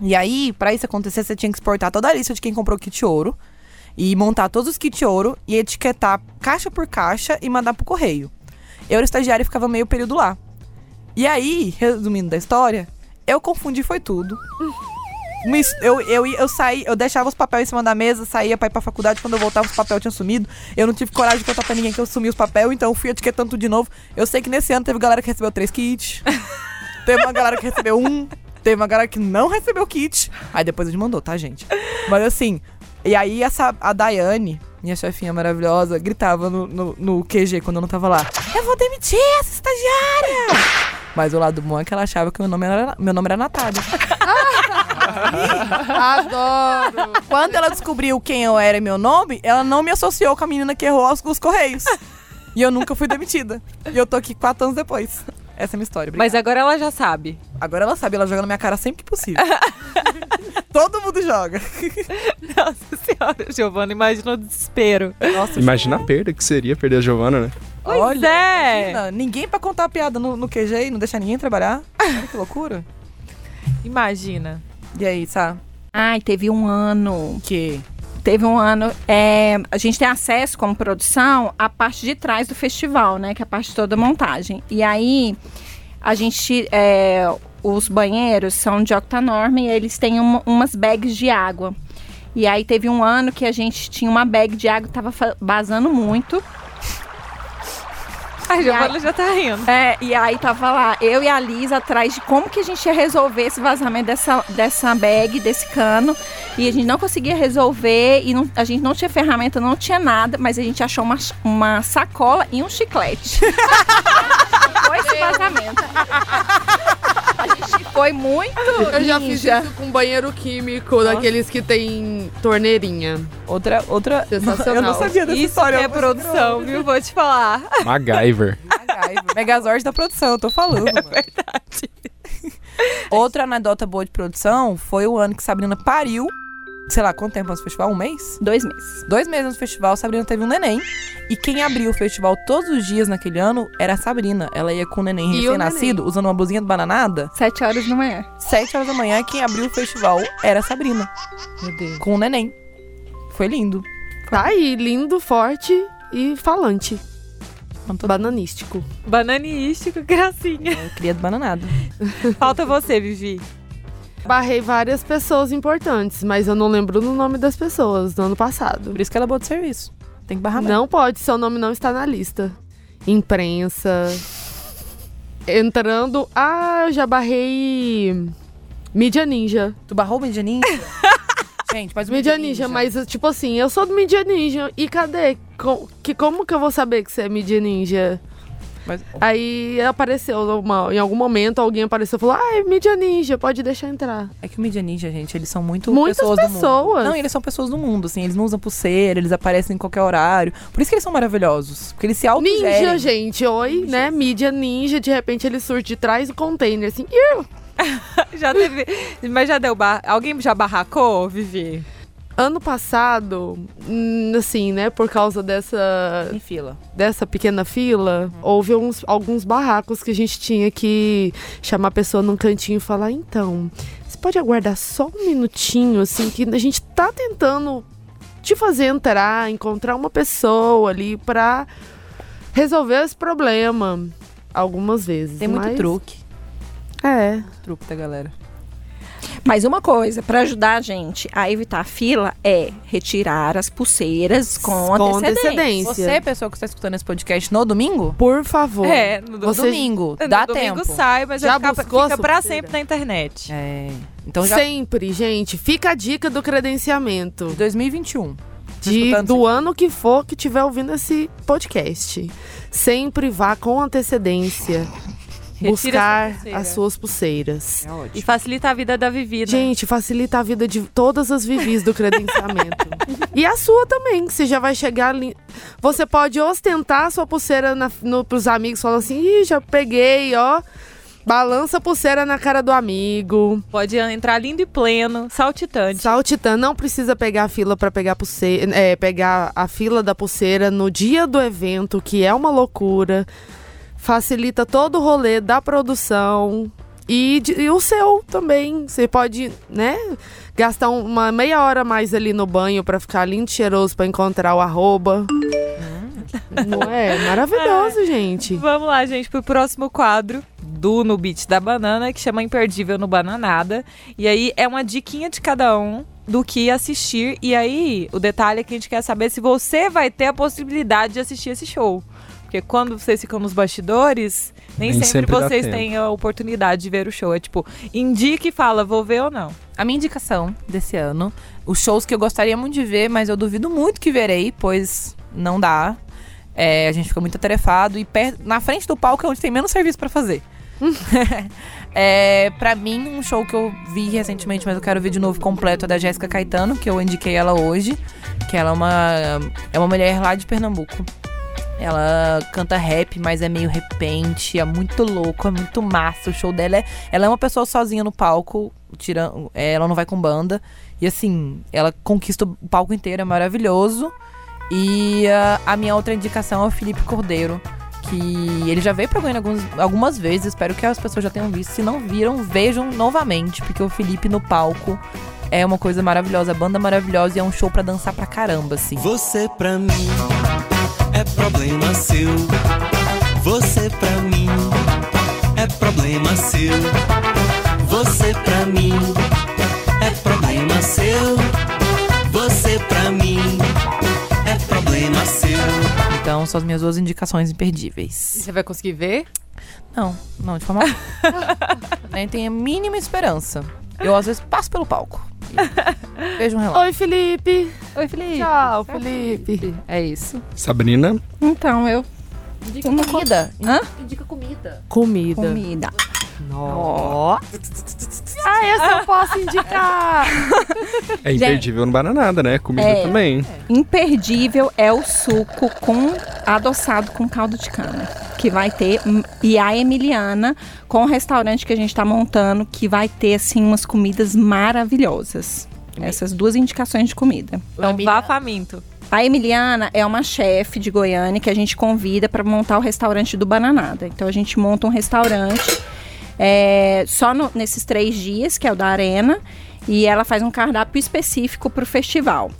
E aí, pra isso acontecer, você tinha que exportar toda a lista de quem comprou kit ouro, e montar todos os kits ouro, e etiquetar caixa por caixa, e mandar pro correio. Eu era estagiária e ficava meio período lá. E aí, resumindo da história, eu confundi foi tudo. Eu, eu, eu, saí, eu deixava os papéis em cima da mesa, saía pra ir pra faculdade, quando eu voltava os papéis tinham sumido. Eu não tive coragem de contar pra ninguém que eu sumi os papéis, então eu fui etiquetando tudo de novo. Eu sei que nesse ano teve galera que recebeu três kits, teve uma galera que recebeu um, teve uma galera que não recebeu kit. Aí depois ele mandou, tá, gente? Mas assim, e aí essa, a Daiane, minha chefinha maravilhosa, gritava no, no, no Q G quando eu não tava lá: eu vou demitir essa estagiária! Mas o lado bom é que ela achava que meu nome era, meu nome era Natália. Adoro. Quando ela descobriu quem eu era e meu nome, ela não me associou com a menina que errou os correios. E eu nunca fui demitida. E eu tô aqui quatro anos depois. Essa é a minha história. Obrigada. Mas agora ela já sabe. Agora ela sabe, ela joga na minha cara sempre que possível. Todo mundo joga. Nossa senhora, Giovanna, imagina o desespero. Nossa, imagina Giovana. A perda que seria perder a Giovanna, né? Pois Olha, é. Imagina, ninguém pra contar a piada no, no Q G e não deixar ninguém trabalhar. Olha que loucura. Imagina. E aí, tá? Ai, teve um ano... Que? Teve um ano... É, a gente tem acesso, como produção, à parte de trás do festival, né? Que é a parte toda montagem. E aí, a gente... É, os banheiros são de octanorme e eles têm uma, umas bags de água. E aí teve um ano que a gente tinha uma bag de água que tava vazando muito. A Giovanna já tá rindo. É, e aí tava lá, eu e a Liz atrás de como que a gente ia resolver esse vazamento dessa, dessa bag, desse cano. E a gente não conseguia resolver, e não, a gente não tinha ferramenta, não tinha nada, mas a gente achou uma, uma sacola e um chiclete. Foi esse vazamento. A gente foi muito Eu ninja. Já fiz isso com banheiro químico. Nossa. Daqueles que tem torneirinha. Outra, outra... Sensacional. Eu não sabia dessa isso história. Isso é produção, viu? Vou te falar. MacGyver. MacGyver. Megazord da produção, eu tô falando. É mano. Verdade. Outra anedota boa de produção foi o ano que Sabrina pariu. Sei lá, quanto tempo antes do festival? Um mês? Dois meses. Dois meses antes do festival, Sabrina teve um neném. E quem abriu o festival todos os dias naquele ano era a Sabrina. Ela ia com o neném e recém-nascido, neném. Usando uma blusinha do Bananada. Sete horas da manhã. Sete horas da manhã, quem abriu o festival era a Sabrina. Meu Deus. Com o neném. Foi lindo. Tá aí, lindo, forte e falante. Bananístico. Bananístico, gracinha. Eu queria do Bananada. Falta você, Vivi. Barrei várias pessoas importantes, mas eu não lembro o nome das pessoas do ano passado. Por isso que ela botou serviço. Tem que barrar mais. Não pode, seu nome não está na lista. Imprensa. Entrando... Ah, eu já barrei... Mídia Ninja. Tu barrou Mídia Ninja? Gente, mas o Mídia Ninja, Ninja, mas tipo assim, eu sou do Mídia Ninja, e cadê? Com, que, como que eu vou saber que você é Mídia Ninja? Mas... Aí apareceu, uma, em algum momento alguém apareceu e falou: ah, é Mídia Ninja, pode deixar entrar. É que o Mídia Ninja, gente, eles são muito Muitas pessoas, pessoas do mundo. Não, eles são pessoas do mundo, assim, eles não usam pulseira, eles aparecem em qualquer horário. Por isso que eles são maravilhosos, porque eles se autogerem. Ninja, gente, oi, Ninja. Né, Mídia Ninja, de repente ele surge de trás do container, assim, já teve, mas já deu bar... Alguém já barracou, Vivi? Ano passado, assim, né, por causa dessa... Em fila. Dessa pequena fila, uhum. Houve uns, alguns barracos que a gente tinha que chamar a pessoa num cantinho e falar: então, você pode aguardar só um minutinho, assim, que a gente tá tentando te fazer entrar, encontrar uma pessoa ali pra resolver esse problema. Algumas vezes. Tem muito mas... truque. É. Truque da galera. Mas uma coisa, para ajudar a gente a evitar a fila, é retirar as pulseiras com, com antecedência. antecedência. Você, pessoa que está escutando esse podcast no domingo? Por favor. É, no do... Você... domingo. Dá no tempo. No domingo sai, mas já fica, fica para sempre na internet. É. Então já... Sempre, gente. Fica a dica do credenciamento. De dois mil e vinte e um. De, do sempre. Ano que for que estiver ouvindo esse podcast. Sempre vá com antecedência. Buscar sua as suas pulseiras. É ótimo. E facilita a vida da Vivi, né? Gente, facilita a vida de todas as Vivis do credenciamento. E a sua também, que você já vai chegar ali. Você pode ostentar a sua pulseira na, no, pros amigos, falar assim: ih, já peguei, ó. Balança a pulseira na cara do amigo. Pode entrar lindo e pleno, saltitante. Saltitante, não precisa pegar a fila para pegar a pulseira, é, pegar a fila da pulseira no dia do evento, que é uma loucura. Facilita todo o rolê da produção e, de, e o seu também. Você pode, né, gastar uma meia hora mais ali no banho pra ficar lindo e cheiroso, pra encontrar o arroba. Ah. Não é? Maravilhoso, ah. gente. Vamos lá, gente, pro próximo quadro do No Beat da Banana, que chama Imperdível no Bananada. E aí é uma diquinha de cada um do que assistir. E aí o detalhe é que a gente quer saber se você vai ter a possibilidade de assistir esse show. Porque quando vocês ficam nos bastidores, nem, nem sempre, sempre vocês têm a oportunidade de ver o show. É tipo, indique e fala, vou ver ou não. A minha indicação desse ano, os shows que eu gostaria muito de ver, mas eu duvido muito que verei, pois não dá. É, a gente fica muito atarefado e per- na frente do palco é onde tem menos serviço pra fazer. É, pra mim, um show que eu vi recentemente, mas eu quero ver de novo completo, é da Jéssica Caetano, que eu indiquei ela hoje. Que ela é uma, é uma mulher lá de Pernambuco. Ela canta rap, mas é meio repente, é muito louco, é muito massa. O show dela é... Ela é uma pessoa sozinha no palco, tirando, ela não vai com banda. E assim, ela conquista o palco inteiro, é maravilhoso. E uh, a minha outra indicação é o Felipe Cordeiro, que ele já veio pra Goiânia algumas, algumas vezes. Espero que as pessoas já tenham visto. Se não viram, vejam novamente, porque o Felipe no palco é uma coisa maravilhosa. A banda é maravilhosa e é um show pra dançar pra caramba, assim. Você pra mim... é problema seu, você pra mim é é problema seu. Você pra mim é problema seu. Você pra mim é problema seu. Então são as minhas duas indicações imperdíveis. E você vai conseguir ver? Não, não, de forma alguma. Nem tenho a mínima esperança. Eu às vezes passo pelo palco. Veja um relógio. Oi, Felipe. Oi, Felipe. Tchau, Felipe. Felipe. É isso. Sabrina? Então, eu... Indica uma comida. Co... Hã? Indica comida. Comida. Comida. Nossa. Ah, eu só posso indicar. É imperdível no Bananada, né? Comida é, também. É. Imperdível é o suco com, adoçado com caldo de cana. Que vai ter... E a Emiliana, com o restaurante que a gente tá montando, que vai ter, assim, umas comidas maravilhosas. Essas duas indicações de comida. Então, vá faminto. A Emiliana é uma chefe de Goiânia que a gente convida para montar o restaurante do Bananada. Então, a gente monta um restaurante é, só no, nesses três dias, que é o da Arena. E ela faz um cardápio específico para o festival.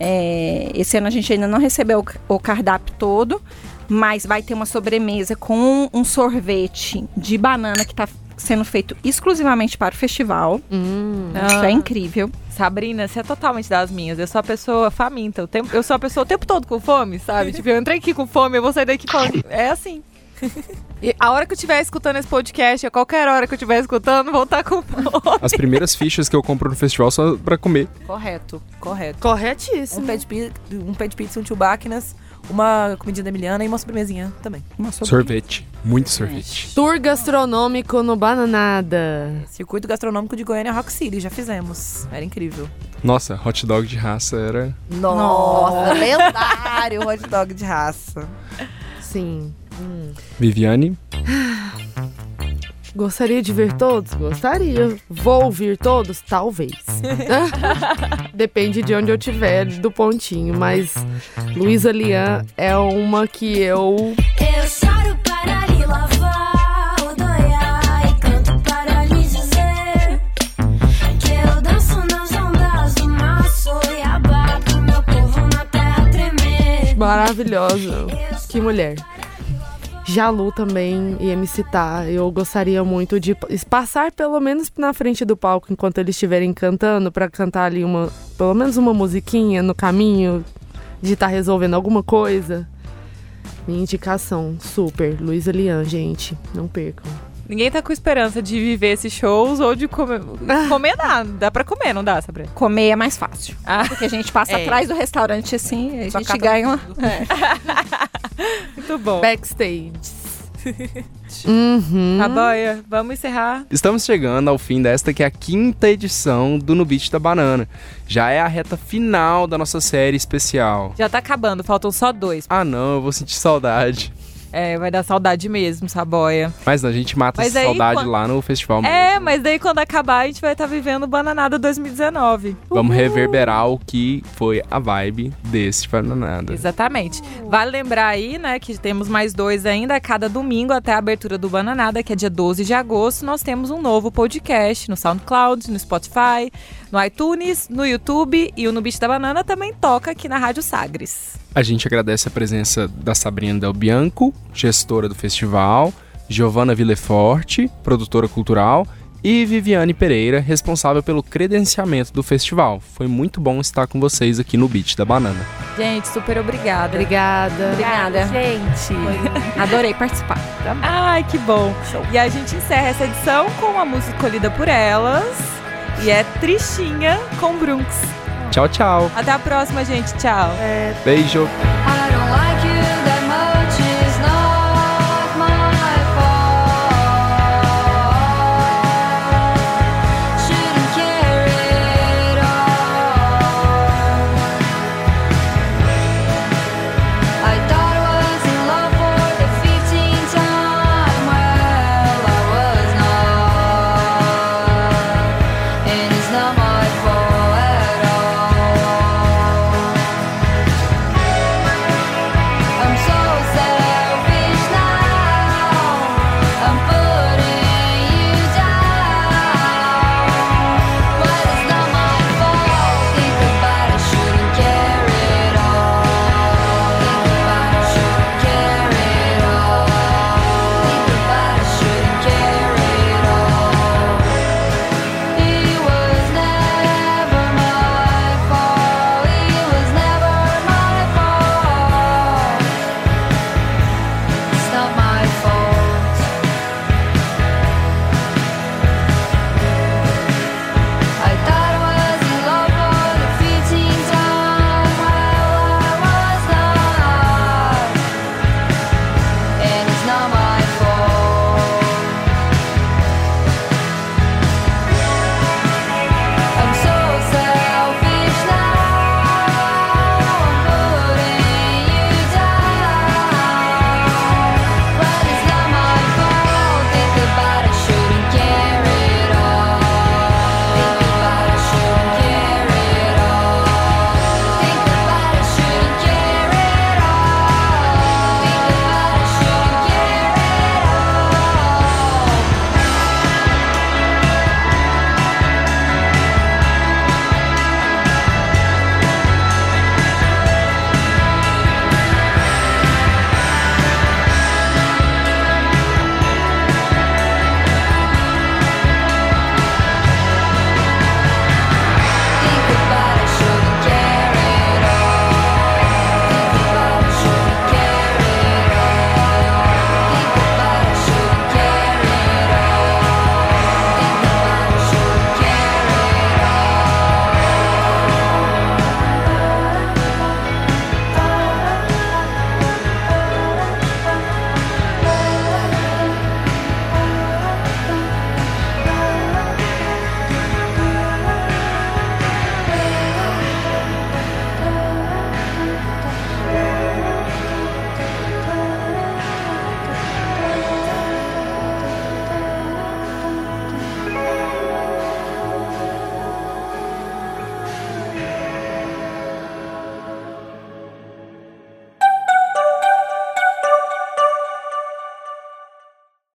É, esse ano a gente ainda não recebeu o, o cardápio todo, mas vai ter uma sobremesa com um sorvete de banana que está sendo feito exclusivamente para o festival. Hum. Isso ah. é incrível. Sabrina, você é totalmente das minhas. Eu sou a pessoa faminta. O tempo, eu sou a pessoa o tempo todo com fome, sabe? Tipo, eu entrei aqui com fome, eu vou sair daqui falando. É assim. E a hora que eu estiver escutando esse podcast, a qualquer hora que eu estiver escutando, vou estar com fome. As primeiras fichas que eu compro no festival são pra comer. Correto, correto. Corretíssimo. Um pé de pizza, um, pé de pizza, um chubáquinas, uma comidinha da Emiliana e uma sobremesinha também. Uma sorvete. Muito sorvete. Tour gastronômico no Bananada. Circuito gastronômico de Goiânia Rock City, já fizemos. Era incrível. Nossa, hot dog de raça era... Nossa, lendário hot dog de raça. Sim. Hum. Viviane? Gostaria de ver todos? Gostaria. Vou ouvir todos? Talvez. Depende de onde eu estiver, do pontinho. Mas Luísa Leã é uma que eu... Eu choro para lhe lavar o doiá e canto para lhe dizer que eu danço nas ondas do mar, sou Iabá, pro meu povo na terra tremer. Maravilhosa. Que mulher. Jalu também ia me citar. Eu gostaria muito de passar pelo menos na frente do palco enquanto eles estiverem cantando, pra cantar ali uma, pelo menos uma musiquinha no caminho de estar tá resolvendo alguma coisa. Minha indicação, super. Luísa Leã, gente, não percam. Ninguém tá com esperança de viver esses shows ou de comer. Comer dá, dá pra comer, não dá, Sabrina? Comer é mais fácil. Ah. Porque a gente passa é. atrás do restaurante assim, a Só gente ganha uma... É. Muito bom. Backstage. Uhum. Saboia, vamos encerrar. Estamos chegando ao fim desta que é a quinta edição do No Beat da Banana. Já é a reta final da nossa série especial. Já tá acabando, faltam só dois. Ah não, eu vou sentir saudade. É, vai dar saudade mesmo, Saboia. Mas a gente mata mas essa aí, saudade quando... lá no festival mesmo. É, mas daí quando acabar a gente vai estar tá vivendo Bananada dois mil e dezenove. Uhul. Vamos reverberar o que foi a vibe desse Bananada. Exatamente. Vale lembrar aí, né, que temos mais dois ainda. A cada domingo até a abertura do Bananada, que é dia doze de agosto, nós temos um novo podcast no SoundCloud, no Spotify, no iTunes, no YouTube e o No Beat da Banana também toca aqui na Rádio Sagres. A gente agradece a presença da Sabrina Del Bianco, gestora do festival, Giovanna Villeforte, produtora cultural, e Viviane Pereira, responsável pelo credenciamento do festival. Foi muito bom estar com vocês aqui no Beat da Banana. Gente, super obrigada. Obrigada. Obrigada, obrigada gente. Foi... Adorei participar. Ai, que bom. Show. E a gente encerra essa edição com a música escolhida por elas... E é Tristinha com Brunx. Tchau, tchau. Até a próxima, gente. Tchau. É... Beijo.